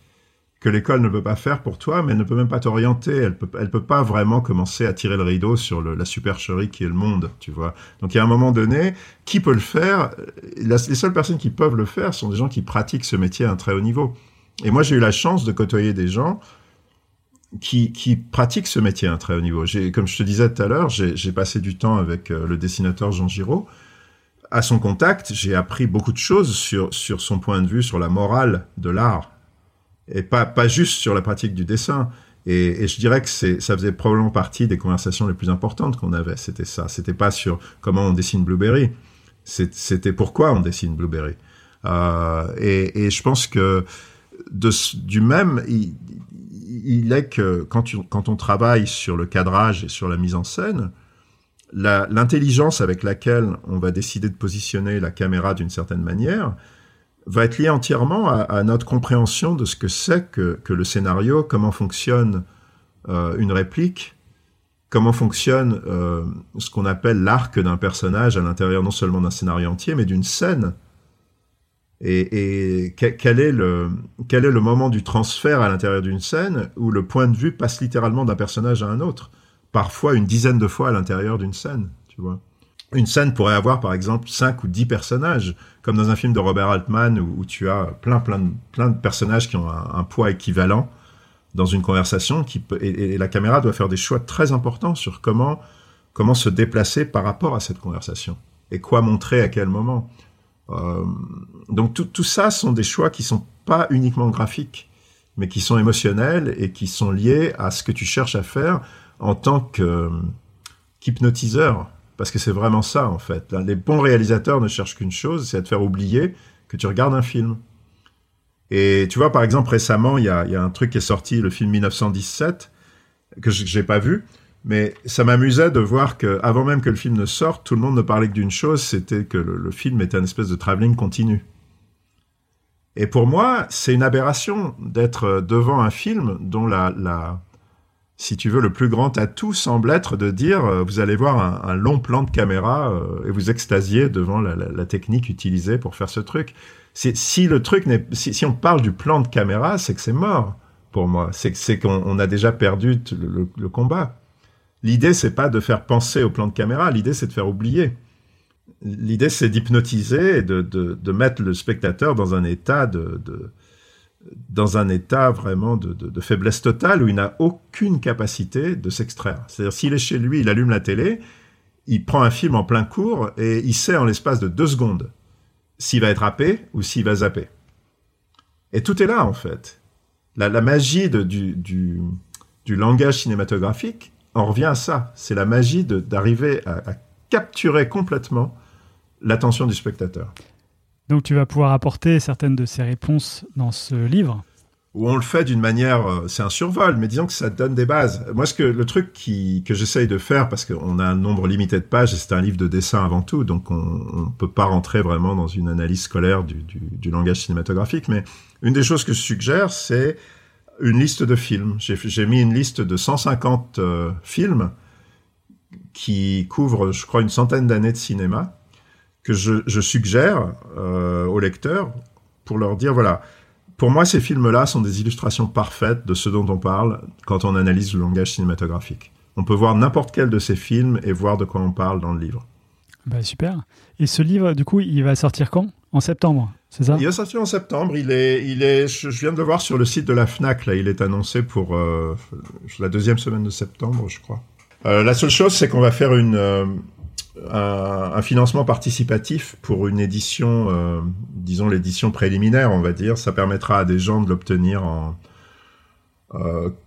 que l'école ne peut pas faire pour toi, mais elle ne peut même pas t'orienter. Elle peut pas vraiment commencer à tirer le rideau sur la supercherie qui est le monde, tu vois. Donc, il y a un moment donné, qui peut le faire? Les seules personnes qui peuvent le faire sont des gens qui pratiquent ce métier à un très haut niveau. Et moi, j'ai eu la chance de côtoyer des gens qui pratiquent ce métier à un très haut niveau. Comme je te disais tout à l'heure, j'ai passé du temps avec le dessinateur Jean Giraud. À son contact, j'ai appris beaucoup de choses sur son point de vue, sur la morale de l'art. Et pas juste sur la pratique du dessin. Et je dirais que ça faisait probablement partie des conversations les plus importantes qu'on avait. C'était ça. C'était pas sur comment on dessine Blueberry. C'était pourquoi on dessine Blueberry. Et je pense que du même, il est que quand on travaille sur le cadrage et sur la mise en scène, l'intelligence avec laquelle on va décider de positionner la caméra d'une certaine manière va être lié entièrement à notre compréhension de ce que c'est que le scénario, comment fonctionne une réplique, comment fonctionne ce qu'on appelle l'arc d'un personnage à l'intérieur non seulement d'un scénario entier, mais d'une scène. Et quel est le moment du transfert à l'intérieur d'une scène où le point de vue passe littéralement d'un personnage à un autre, parfois une dizaine de fois à l'intérieur d'une scène, tu vois. Une scène pourrait avoir, par exemple, 5 ou 10 personnages, comme dans un film de Robert Altman où tu as plein de personnages qui ont un poids équivalent dans une conversation et la caméra doit faire des choix très importants sur comment se déplacer par rapport à cette conversation et quoi montrer à quel moment. Donc tout ça sont des choix qui sont pas uniquement graphiques, mais qui sont émotionnels et qui sont liés à ce que tu cherches à faire en tant qu'hypnotiseur. Parce que c'est vraiment ça, en fait. Les bons réalisateurs ne cherchent qu'une chose, c'est à te faire oublier que tu regardes un film. Et tu vois, par exemple, récemment, il y a un truc qui est sorti, le film 1917, que je n'ai pas vu, mais ça m'amusait de voir qu'avant même que le film ne sorte, tout le monde ne parlait que d'une chose, c'était que le film était une espèce de travelling continu. Et pour moi, c'est une aberration d'être devant un film dont si tu veux, le plus grand atout semble être de dire vous allez voir un long plan de caméra et vous extasier devant la technique utilisée pour faire ce truc. Si on parle du plan de caméra, c'est que c'est mort pour moi. C'est qu'on a déjà perdu le combat. L'idée, c'est pas de faire penser au plan de caméra. L'idée, c'est de faire oublier. L'idée, c'est d'hypnotiser et de mettre le spectateur dans un état vraiment de faiblesse totale où il n'a aucune capacité de s'extraire. C'est-à-dire, s'il est chez lui, il allume la télé, il prend un film en plein cours et il sait en l'espace de 2 secondes s'il va être happé ou s'il va zapper. Et tout est là, en fait. La magie du langage cinématographique en revient à ça. C'est la magie d'arriver à capturer complètement l'attention du spectateur. Donc tu vas pouvoir apporter certaines de ces réponses dans ce livre. Où on le fait d'une manière, c'est un survol, mais disons que ça donne des bases. Moi, le truc que j'essaye de faire, parce qu'on a un nombre limité de pages, et c'est un livre de dessin avant tout, donc on peut pas rentrer vraiment dans une analyse scolaire du langage cinématographique, mais une des choses que je suggère, c'est une liste de films. J'ai mis une liste de 150 films qui couvrent, je crois, 100 d'années de cinéma, que je suggère aux lecteurs pour leur dire, voilà, pour moi, ces films-là sont des illustrations parfaites de ce dont on parle quand on analyse le langage cinématographique. On peut voir n'importe quel de ces films et voir de quoi on parle dans le livre. Bah, super. Et ce livre, du coup, il va sortir quand ? En septembre, c'est ça ? Il va sortir en septembre. Je viens de le voir sur le site de la FNAC. Là, il est annoncé pour la deuxième semaine de septembre, je crois. La seule chose, c'est qu'on va faire un financement participatif pour une édition, disons l'édition préliminaire, on va dire. Ça permettra à des gens de l'obtenir en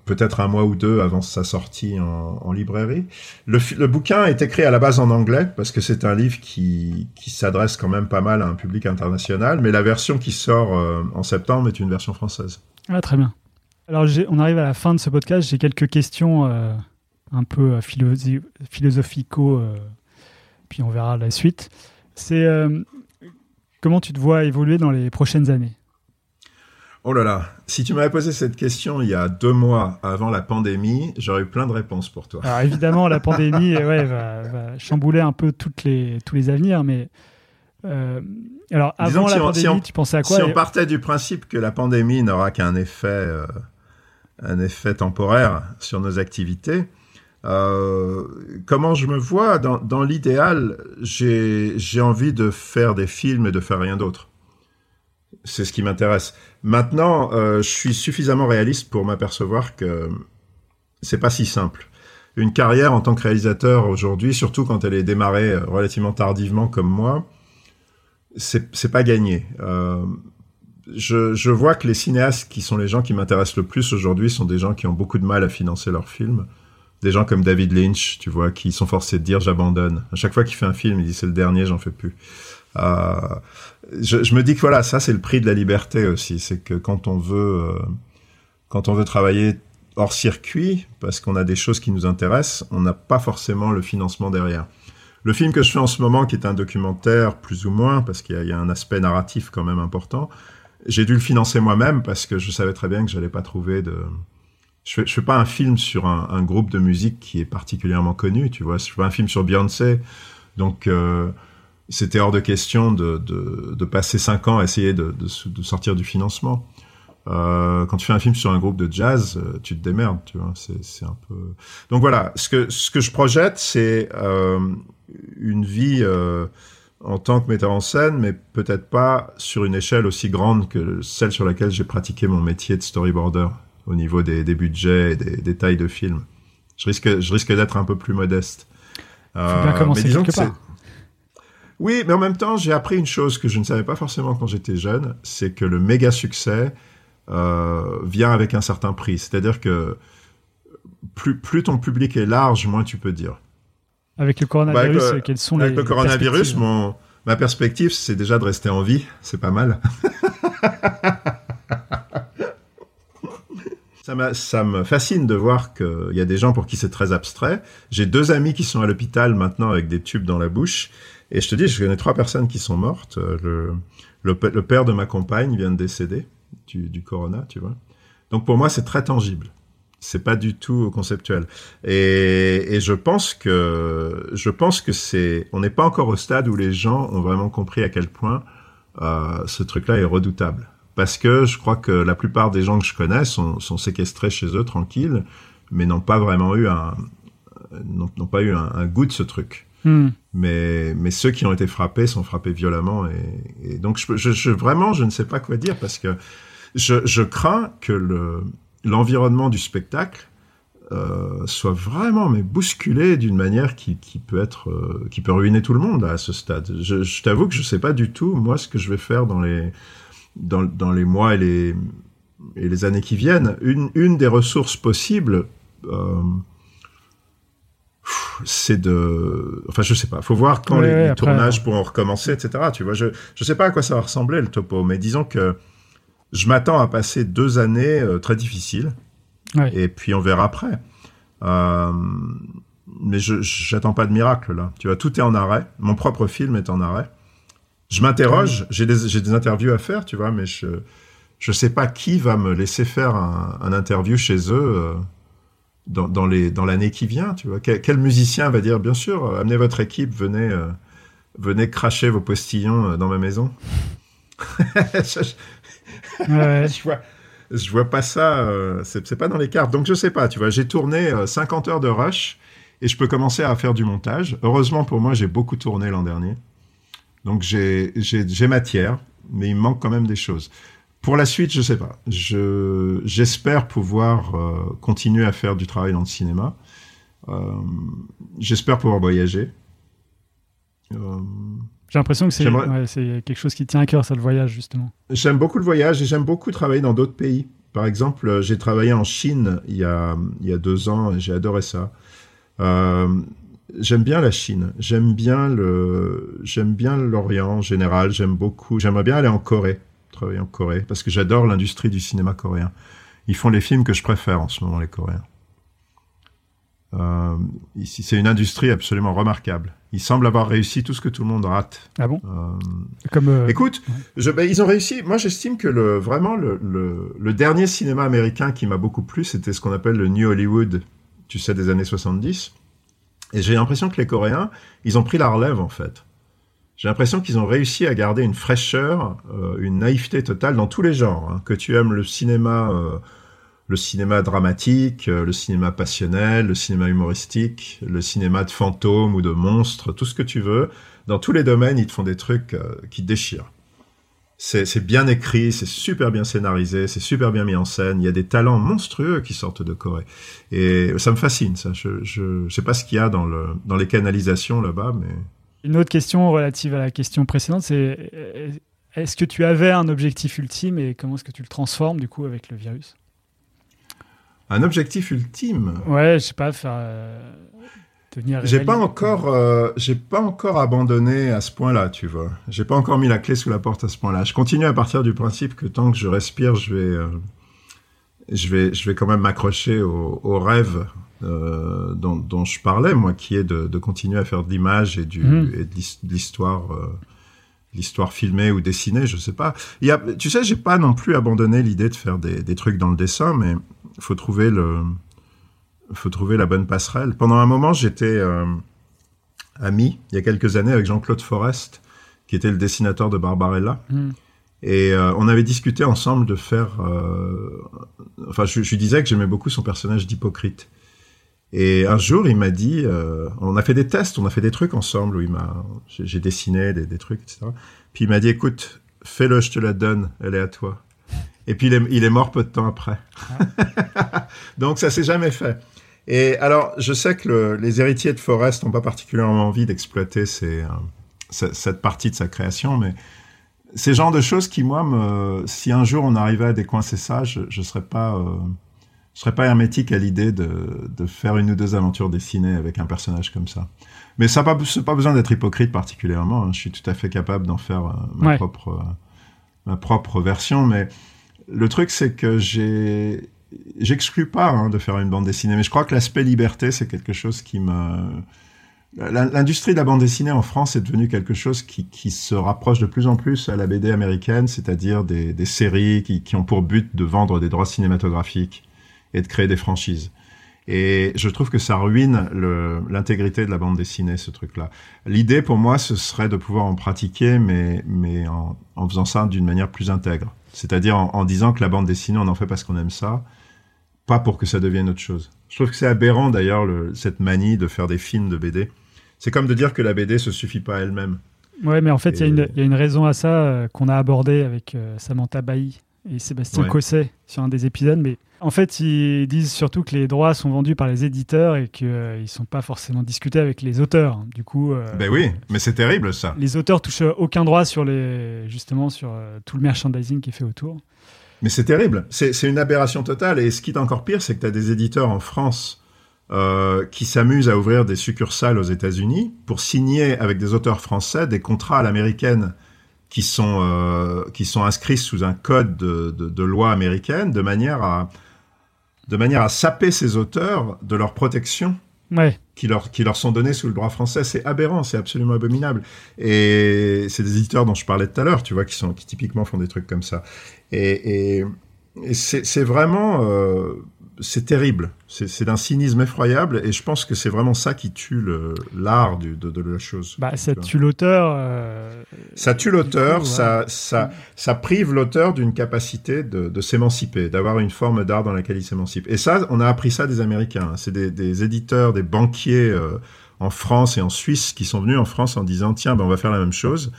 peut-être un mois ou deux avant sa sortie en librairie. Le bouquin est écrit à la base en anglais, parce que c'est un livre qui s'adresse quand même pas mal à un public international, mais la version qui sort en septembre est une version française. Ah, très bien. Alors on arrive à la fin de ce podcast, j'ai quelques questions un peu philosophico- puis on verra la suite. C'est comment tu te vois évoluer dans les prochaines années ? Oh là là, si tu m'avais posé cette question il y a 2 mois avant la pandémie, j'aurais eu plein de réponses pour toi. Alors évidemment, la pandémie va chambouler un peu tous les avenirs, mais alors avant la pandémie, tu pensais à quoi ? Si on partait du principe que la pandémie n'aura qu'un effet temporaire sur nos activités, comment je me vois dans l'idéal, j'ai envie de faire des films et de faire rien d'autre. C'est ce qui m'intéresse. Maintenant, je suis suffisamment réaliste pour m'apercevoir que c'est pas si simple. Une carrière en tant que réalisateur aujourd'hui, surtout quand elle est démarrée relativement tardivement comme moi, c'est pas gagné. Je vois que les cinéastes qui sont les gens qui m'intéressent le plus aujourd'hui sont des gens qui ont beaucoup de mal à financer leurs films. Des gens comme David Lynch, tu vois, qui sont forcés de dire « j'abandonne ». À chaque fois qu'il fait un film, il dit « c'est le dernier, j'en fais plus ». Je me dis que voilà, ça c'est le prix de la liberté aussi. C'est que quand on veut travailler hors circuit, parce qu'on a des choses qui nous intéressent, on n'a pas forcément le financement derrière. Le film que je fais en ce moment, qui est un documentaire plus ou moins, parce qu'il y a un aspect narratif quand même important, j'ai dû le financer moi-même parce que je savais très bien que j'allais pas trouver de... Je fais pas un film sur un groupe de musique qui est particulièrement connu, tu vois. Je fais pas un film sur Beyoncé, donc c'était hors de question de passer 5 ans à essayer de sortir du financement. Quand tu fais un film sur un groupe de jazz, tu te démerdes, tu vois. C'est un peu. Donc voilà, ce que je projette, c'est une vie en tant que metteur en scène, mais peut-être pas sur une échelle aussi grande que celle sur laquelle j'ai pratiqué mon métier de storyboarder. Au niveau des budgets et des tailles de films. Je risque d'être un peu plus modeste. Faut bien commencer quelque part. Oui, mais en même temps, j'ai appris une chose que je ne savais pas forcément quand j'étais jeune, c'est que le méga succès vient avec un certain prix. C'est-à-dire que plus ton public est large, moins tu peux dire. Avec le coronavirus, quelles sont les perspectives ? Avec le coronavirus, ma perspective, c'est déjà de rester en vie. C'est pas mal. Ça me fascine de voir qu'il y a des gens pour qui c'est très abstrait. J'ai 2 amis qui sont à l'hôpital maintenant avec des tubes dans la bouche. Et je te dis, je connais 3 personnes qui sont mortes. Le père de ma compagne vient de décéder du corona, tu vois. Donc pour moi, c'est très tangible. C'est pas du tout conceptuel. Et je pense que on n'est pas encore au stade où les gens ont vraiment compris à quel point ce truc-là est redoutable. Parce que je crois que la plupart des gens que je connais sont séquestrés chez eux, tranquilles, mais n'ont pas vraiment eu un goût de ce truc. Mm. Mais ceux qui ont été frappés sont frappés violemment. Et donc, vraiment, je ne sais pas quoi dire, parce que je crains que l'environnement du spectacle soit vraiment bousculé d'une manière qui peut ruiner tout le monde à ce stade. Je t'avoue que je ne sais pas du tout, moi, ce que je vais faire dans les mois et les années qui viennent. Une des ressources possibles c'est de... Enfin, je sais pas. Faut voir quand les tournages pourront recommencer, etc. Tu vois, je sais pas à quoi ça va ressembler, le topo. Mais disons que je m'attends à passer 2 années très difficiles. Ouais. Et puis, on verra après. Mais j'attends pas de miracle, là. Tu vois, tout est en arrêt. Mon propre film est en arrêt. Je m'interroge. J'ai des interviews à faire, tu vois, mais je sais pas qui va me laisser faire un interview chez eux dans l'année qui vient, tu vois. Quel musicien va dire, bien sûr, amenez votre équipe, venez cracher vos postillons dans ma maison. Je vois pas ça, c'est pas dans les cartes. Donc je sais pas, tu vois, j'ai tourné 50 heures de rush et je peux commencer à faire du montage. Heureusement pour moi, j'ai beaucoup tourné l'an dernier. Donc j'ai matière, mais il me manque quand même des choses. Pour la suite, je sais pas. J'espère pouvoir continuer à faire du travail dans le cinéma. J'espère pouvoir voyager. J'ai l'impression que c'est quelque chose qui tient à cœur, ça, le voyage, justement. J'aime beaucoup le voyage et j'aime beaucoup travailler dans d'autres pays. Par exemple, j'ai travaillé en Chine il y a 2 ans et j'ai adoré ça. J'aime bien la Chine. J'aime bien l'Orient en général. J'aime beaucoup. J'aimerais bien aller en Corée. Travailler en Corée, parce que j'adore l'industrie du cinéma coréen. Ils font les films que je préfère en ce moment, les Coréens. Ici, c'est une industrie absolument remarquable. Ils semblent avoir réussi tout ce que tout le monde rate. Ah bon ? Écoute, ils ont réussi. Moi, j'estime que le dernier cinéma américain qui m'a beaucoup plu, c'était ce qu'on appelle le New Hollywood, tu sais, des années 70. Et j'ai l'impression que les Coréens, ils ont pris la relève, en fait. J'ai l'impression qu'ils ont réussi à garder une fraîcheur, une naïveté totale dans tous les genres. Hein. Que tu aimes le cinéma dramatique, le cinéma passionnel, le cinéma humoristique, le cinéma de fantômes ou de monstres, tout ce que tu veux. Dans tous les domaines, ils te font des trucs qui te déchirent. C'est bien écrit, c'est super bien scénarisé, c'est super bien mis en scène. Il y a des talents monstrueux qui sortent de Corée. Et ça me fascine, ça. Je sais pas ce qu'il y a dans les canalisations là-bas, mais... Une autre question relative à la question précédente, c'est est-ce que tu avais un objectif ultime et comment est-ce que tu le transformes du coup avec le virus ? Un objectif ultime ? Ouais, je sais pas, faire devenir réaliste. J'ai pas encore abandonné à ce point-là, tu vois. J'ai pas encore mis la clé sous la porte à ce point-là. Je continue à partir du principe que tant que je respire, je vais quand même m'accrocher au rêve. Dont je parlais, moi, qui est de continuer à faire de l'image et et de l'histoire, l'histoire filmée ou dessinée, je sais pas. Tu sais, j'ai pas non plus abandonné l'idée de faire des trucs dans le dessin, mais faut trouver la bonne passerelle. Pendant un moment, j'étais ami, il y a quelques années, avec Jean-Claude Forest, qui était le dessinateur de Barbarella. Mmh. Et on avait discuté ensemble de faire... Enfin, je lui disais que j'aimais beaucoup son personnage d'Hypocrite. Et un jour, il m'a dit, on a fait des tests, on a fait des trucs ensemble où j'ai dessiné des trucs, etc. Puis il m'a dit, écoute, fais-le, je te la donne, elle est à toi. Et puis il est mort peu de temps après. Ah. Donc ça s'est jamais fait. Et alors, je sais que les héritiers de Forest n'ont pas particulièrement envie d'exploiter cette partie de sa création, mais c'est le genre de choses qui, moi, si un jour on arrivait à décoincer ça, je serais pas... Je serais pas hermétique à l'idée de faire 1 ou 2 aventures dessinées avec un personnage comme ça. Mais ça n'a pas besoin d'être hypocrite particulièrement. Hein. Je suis tout à fait capable d'en faire ma propre version. Mais le truc, c'est que j'exclus pas de faire une bande dessinée. Mais je crois que l'aspect liberté, c'est quelque chose qui me... L'industrie de la bande dessinée en France est devenue quelque chose qui se rapproche de plus en plus à la BD américaine, c'est-à-dire des séries qui ont pour but de vendre des droits cinématographiques et de créer des franchises. Et je trouve que ça ruine l'intégrité de la bande dessinée, ce truc-là. L'idée, pour moi, ce serait de pouvoir en pratiquer, mais en faisant ça d'une manière plus intègre. C'est-à-dire en disant que la bande dessinée, on en fait parce qu'on aime ça, pas pour que ça devienne autre chose. Je trouve que c'est aberrant, d'ailleurs, cette manie de faire des films de BD. C'est comme de dire que la BD se suffit pas à elle-même. Ouais, mais en fait, il y a une raison à ça qu'on a abordée avec Samantha Bailly et Sébastien Cosset sur un des épisodes, mais en fait, ils disent surtout que les droits sont vendus par les éditeurs et qu'ils ne sont pas forcément discutés avec les auteurs. Du coup, ben oui, mais c'est terrible, ça. Les auteurs touchent aucun droit sur tout le merchandising qui est fait autour. Mais c'est terrible. C'est une aberration totale. Et ce qui est encore pire, c'est que tu as des éditeurs en France qui s'amuse à ouvrir des succursales aux États-Unis pour signer avec des auteurs français des contrats à l'américaine qui sont inscrits sous un code de loi américaine, de manière à saper ces auteurs de leur protection. Ouais. Qui leur sont donnés sous le droit français. C'est aberrant, c'est absolument abominable. Et c'est des éditeurs dont je parlais tout à l'heure, tu vois, qui typiquement font des trucs comme ça. Et c'est vraiment... c'est terrible. C'est d'un cynisme effroyable, et je pense que c'est vraiment ça qui tue l'art de la chose. Bah, ça tue l'auteur. Ça tue l'auteur, ça prive l'auteur d'une capacité de s'émanciper, d'avoir une forme d'art dans laquelle il s'émancipe. Et ça, on a appris ça des Américains. C'est des éditeurs, des banquiers en France et en Suisse qui sont venus en France en disant « Tiens, ben, on va faire la même chose ».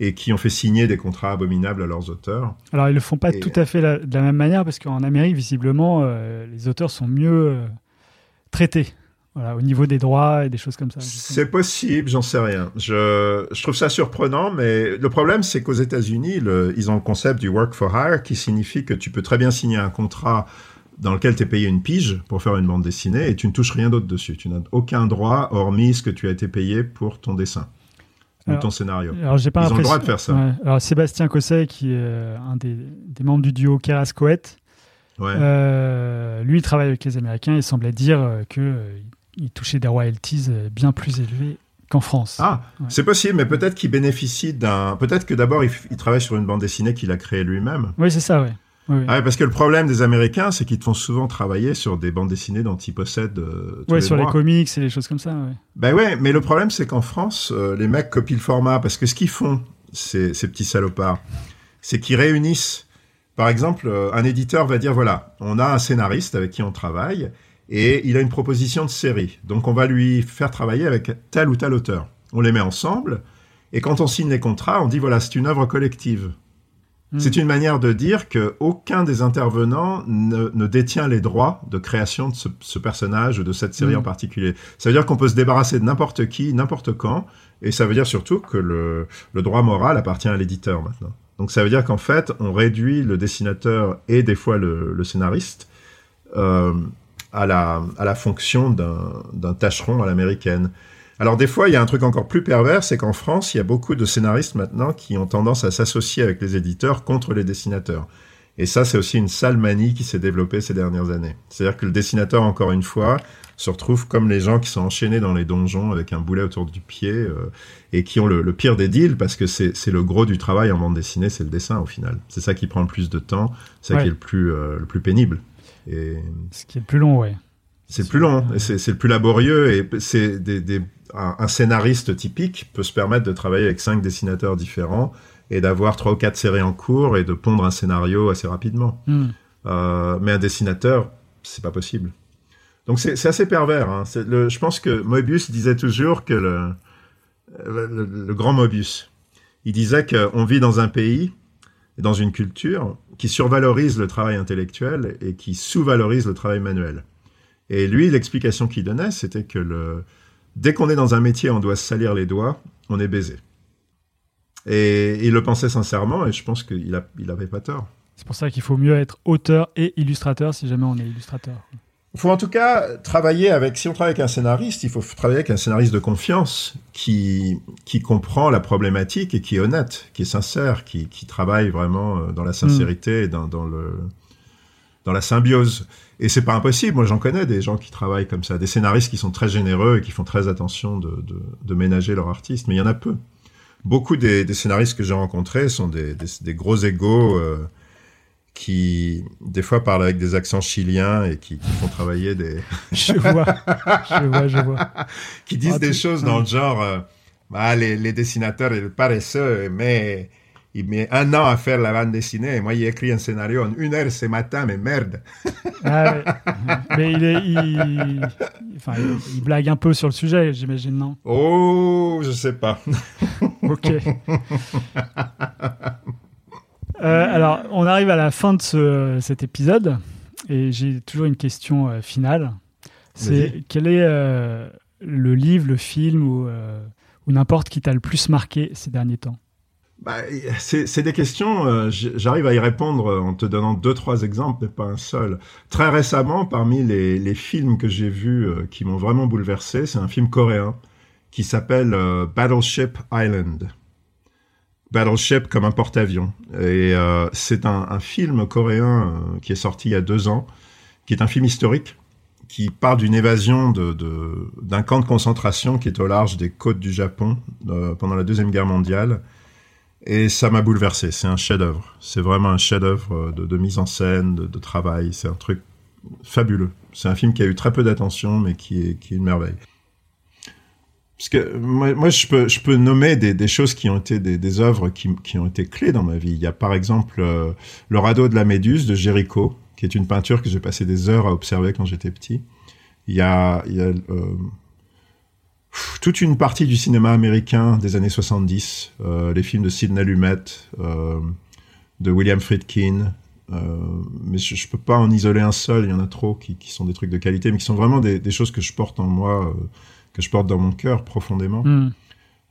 Et qui ont fait signer des contrats abominables à leurs auteurs. Alors, ils ne le font pas tout à fait de la même manière, parce qu'en Amérique, visiblement, les auteurs sont mieux traités, voilà, au niveau des droits et des choses comme ça. Justement. C'est possible, j'en sais rien. Je trouve ça surprenant, mais le problème, c'est qu'aux États-Unis, ils ont le concept du « work for hire », qui signifie que tu peux très bien signer un contrat dans lequel tu es payé une pige pour faire une bande dessinée, et tu ne touches rien d'autre dessus. Tu n'as aucun droit, hormis ce que tu as été payé pour ton dessin. Ou ton scénario. Alors, j'ai pas Ils ont le droit de faire ça. Ouais. Alors, Sébastien Cosset, qui est un des membres du duo Keras-Coët, ouais. Lui, il travaille avec les Américains. Il semblait dire qu'il touchait des royalties bien plus élevées qu'en France. Ah, ouais. C'est possible, mais peut-être qu'il bénéficie d'un... Peut-être que d'abord, il travaille sur une bande dessinée qu'il a créée lui-même. Oui, c'est ça, oui. Oui. Ah ouais, parce que le problème des Américains, c'est qu'ils te font souvent travailler sur des bandes dessinées dont ils possèdent tous les sur droits. Les comics et les choses comme ça. Ouais. Ben ouais, mais le problème, c'est qu'en France, les mecs copient le format, parce que ce qu'ils font, ces petits salopards, c'est qu'ils réunissent. Par exemple, un éditeur va dire, voilà, on a un scénariste avec qui on travaille, et il a une proposition de série. Donc on va lui faire travailler avec tel ou tel auteur. On les met ensemble, et quand on signe les contrats, on dit, voilà, c'est une œuvre collective. C'est une manière de dire qu'aucun des intervenants ne détient les droits de création de ce personnage ou de cette série en particulier. Ça veut dire qu'on peut se débarrasser de n'importe qui, n'importe quand, et ça veut dire surtout que le droit moral appartient à l'éditeur maintenant. Donc ça veut dire qu'en fait, on réduit le dessinateur et des fois le scénariste à la fonction d'un tâcheron à l'américaine. Alors des fois, il y a un truc encore plus pervers, c'est qu'en France, il y a beaucoup de scénaristes maintenant qui ont tendance à s'associer avec les éditeurs contre les dessinateurs. Et ça, c'est aussi une sale manie qui s'est développée ces dernières années. C'est-à-dire que le dessinateur, encore une fois, se retrouve comme les gens qui sont enchaînés dans les donjons avec un boulet autour du pied et qui ont le pire des deals, parce que c'est le gros du travail en bande dessinée, c'est le dessin au final. C'est ça qui prend le plus de temps, c'est ça qui est le plus pénible. Et... Ce qui est le plus long, oui. C'est le plus long, c'est le plus laborieux, et c'est un scénariste typique peut se permettre de travailler avec 5 dessinateurs différents et d'avoir 3 ou 4 séries en cours et de pondre un scénario assez rapidement. Mais un dessinateur, c'est pas possible. Donc c'est assez pervers. Hein. Je pense que Moebius disait toujours que le grand Moebius, il disait qu'on vit dans un pays, dans une culture qui survalorise le travail intellectuel et qui sous-valorise le travail manuel. Et lui, l'explication qu'il donnait, c'était que dès qu'on est dans un métier, on doit se salir les doigts, on est baisé. Et il le pensait sincèrement, et je pense qu'il n'avait pas tort. C'est pour ça qu'il faut mieux être auteur et illustrateur, si jamais on est illustrateur. Il faut en tout cas travailler si on travaille avec un scénariste, il faut travailler avec un scénariste de confiance qui comprend la problématique et qui est honnête, qui est sincère, qui travaille vraiment dans la sincérité et dans la symbiose. Et c'est pas impossible, moi j'en connais des gens qui travaillent comme ça, des scénaristes qui sont très généreux et qui font très attention de ménager leur artiste, mais il y en a peu. Beaucoup des scénaristes que j'ai rencontrés sont des gros égos qui, des fois, parlent avec des accents chiliens et qui font travailler des... Je vois. Qui disent des choses dans le genre les dessinateurs, ils sont paresseux, mais... Il met 1 an à faire la bande dessinée et moi, j'ai écrit un scénario en 1 heure ce matin, mais merde. Ah ouais. Mais il blague un peu sur le sujet, j'imagine, non? Oh, je sais pas. Ok. Alors, on arrive à la fin de cet épisode et j'ai toujours une question finale. C'est quel est le livre, le film ou n'importe qui t'a le plus marqué ces derniers temps? Bah, c'est des questions, j'arrive à y répondre en te donnant 2-3 exemples, mais pas un seul. Très récemment, parmi les films que j'ai vus qui m'ont vraiment bouleversé, c'est un film coréen qui s'appelle Battleship Island. Battleship comme un porte-avions. Et c'est un film coréen qui est sorti il y a 2 ans, qui est un film historique, qui part d'une évasion d'un camp de concentration qui est au large des côtes du Japon pendant la Deuxième Guerre mondiale. Et ça m'a bouleversé. C'est un chef-d'œuvre. C'est vraiment un chef-d'œuvre de mise en scène, de travail. C'est un truc fabuleux. C'est un film qui a eu très peu d'attention, mais qui est une merveille. Parce que moi je peux nommer des choses qui ont été des œuvres qui ont été clés dans ma vie. Il y a par exemple Le radeau de la Méduse de Géricault, qui est une peinture que j'ai passé des heures à observer quand j'étais petit. Il y a toute une partie du cinéma américain des années 70, les films de Sidney Lumet, de William Friedkin, mais je peux pas en isoler un seul, il y en a trop qui sont des trucs de qualité, mais qui sont vraiment des choses que je porte en moi, que je porte dans mon cœur profondément.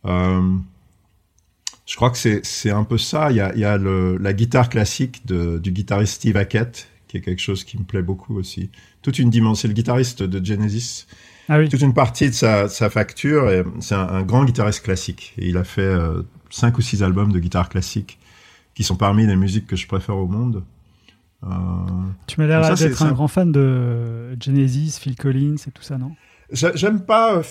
Je crois que c'est un peu ça. Il y a la guitare classique du guitariste Steve Hackett, qui est quelque chose qui me plaît beaucoup aussi. Toute une dimension, c'est le guitariste de Genesis. Ah oui. Toute une partie de sa facture, et c'est un grand guitariste classique. Et il a fait 5 ou 6 albums de guitare classique qui sont parmi les musiques que je préfère au monde. Tu m'as l'air d'être un grand fan de Genesis, Phil Collins et tout ça, non ? J'aime pas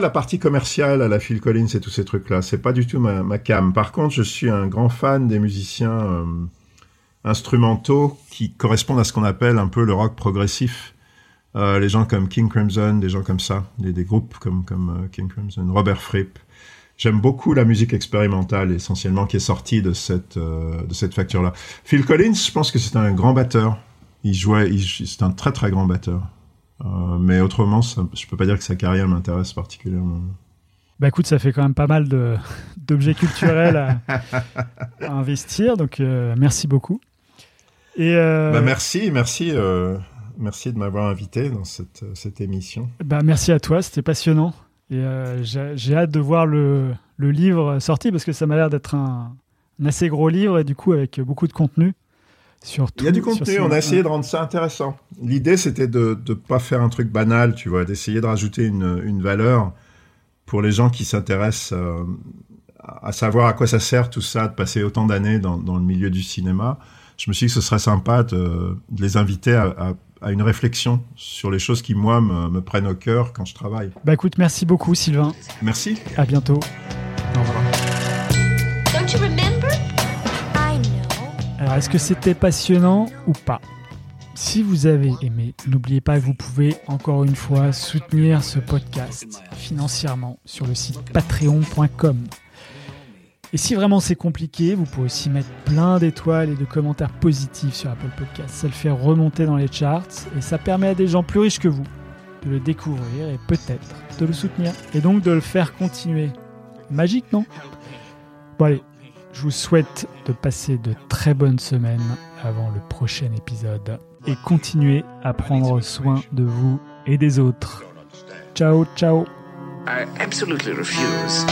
la partie commerciale à la Phil Collins et tous ces trucs-là. C'est pas du tout ma came. Par contre, je suis un grand fan des musiciens instrumentaux qui correspondent à ce qu'on appelle un peu le rock progressif. Les gens comme King Crimson, des gens comme ça, des groupes comme King Crimson, Robert Fripp. J'aime beaucoup la musique expérimentale, essentiellement, qui est sortie de cette facture-là. Phil Collins, je pense que c'est un grand batteur. C'est un très très grand batteur. Mais autrement, je peux pas dire que sa carrière m'intéresse particulièrement. Bah écoute, ça fait quand même pas mal d'objets culturels à investir, donc merci beaucoup. Et bah merci de m'avoir invité dans cette émission. Bah merci à toi, c'était passionnant et j'ai hâte de voir le livre sorti parce que ça m'a l'air d'être un assez gros livre et du coup avec beaucoup de contenu. Il y a du contenu, on a essayé de rendre ça intéressant. L'idée, c'était de ne pas faire un truc banal, tu vois, d'essayer de rajouter une valeur pour les gens qui s'intéressent à savoir à quoi ça sert tout ça, de passer autant d'années dans le milieu du cinéma. Je me suis dit que ce serait sympa de les inviter à une réflexion sur les choses qui, moi, me prennent au cœur quand je travaille. Bah écoute, merci beaucoup, Sylvain. Merci. À bientôt. Au revoir. Don't you remember? Alors, est-ce que c'était passionnant ou pas ? Si vous avez aimé, n'oubliez pas que vous pouvez encore une fois soutenir ce podcast financièrement sur le site patreon.com. Et si vraiment c'est compliqué, vous pouvez aussi mettre plein d'étoiles et de commentaires positifs sur Apple Podcasts. Ça le fait remonter dans les charts et ça permet à des gens plus riches que vous de le découvrir et peut-être de le soutenir. Et donc de le faire continuer. Magique, non ? Bon allez. Je vous souhaite de passer de très bonnes semaines avant le prochain épisode et continuez à prendre soin de vous et des autres. Ciao, ciao. I absolutely refuse.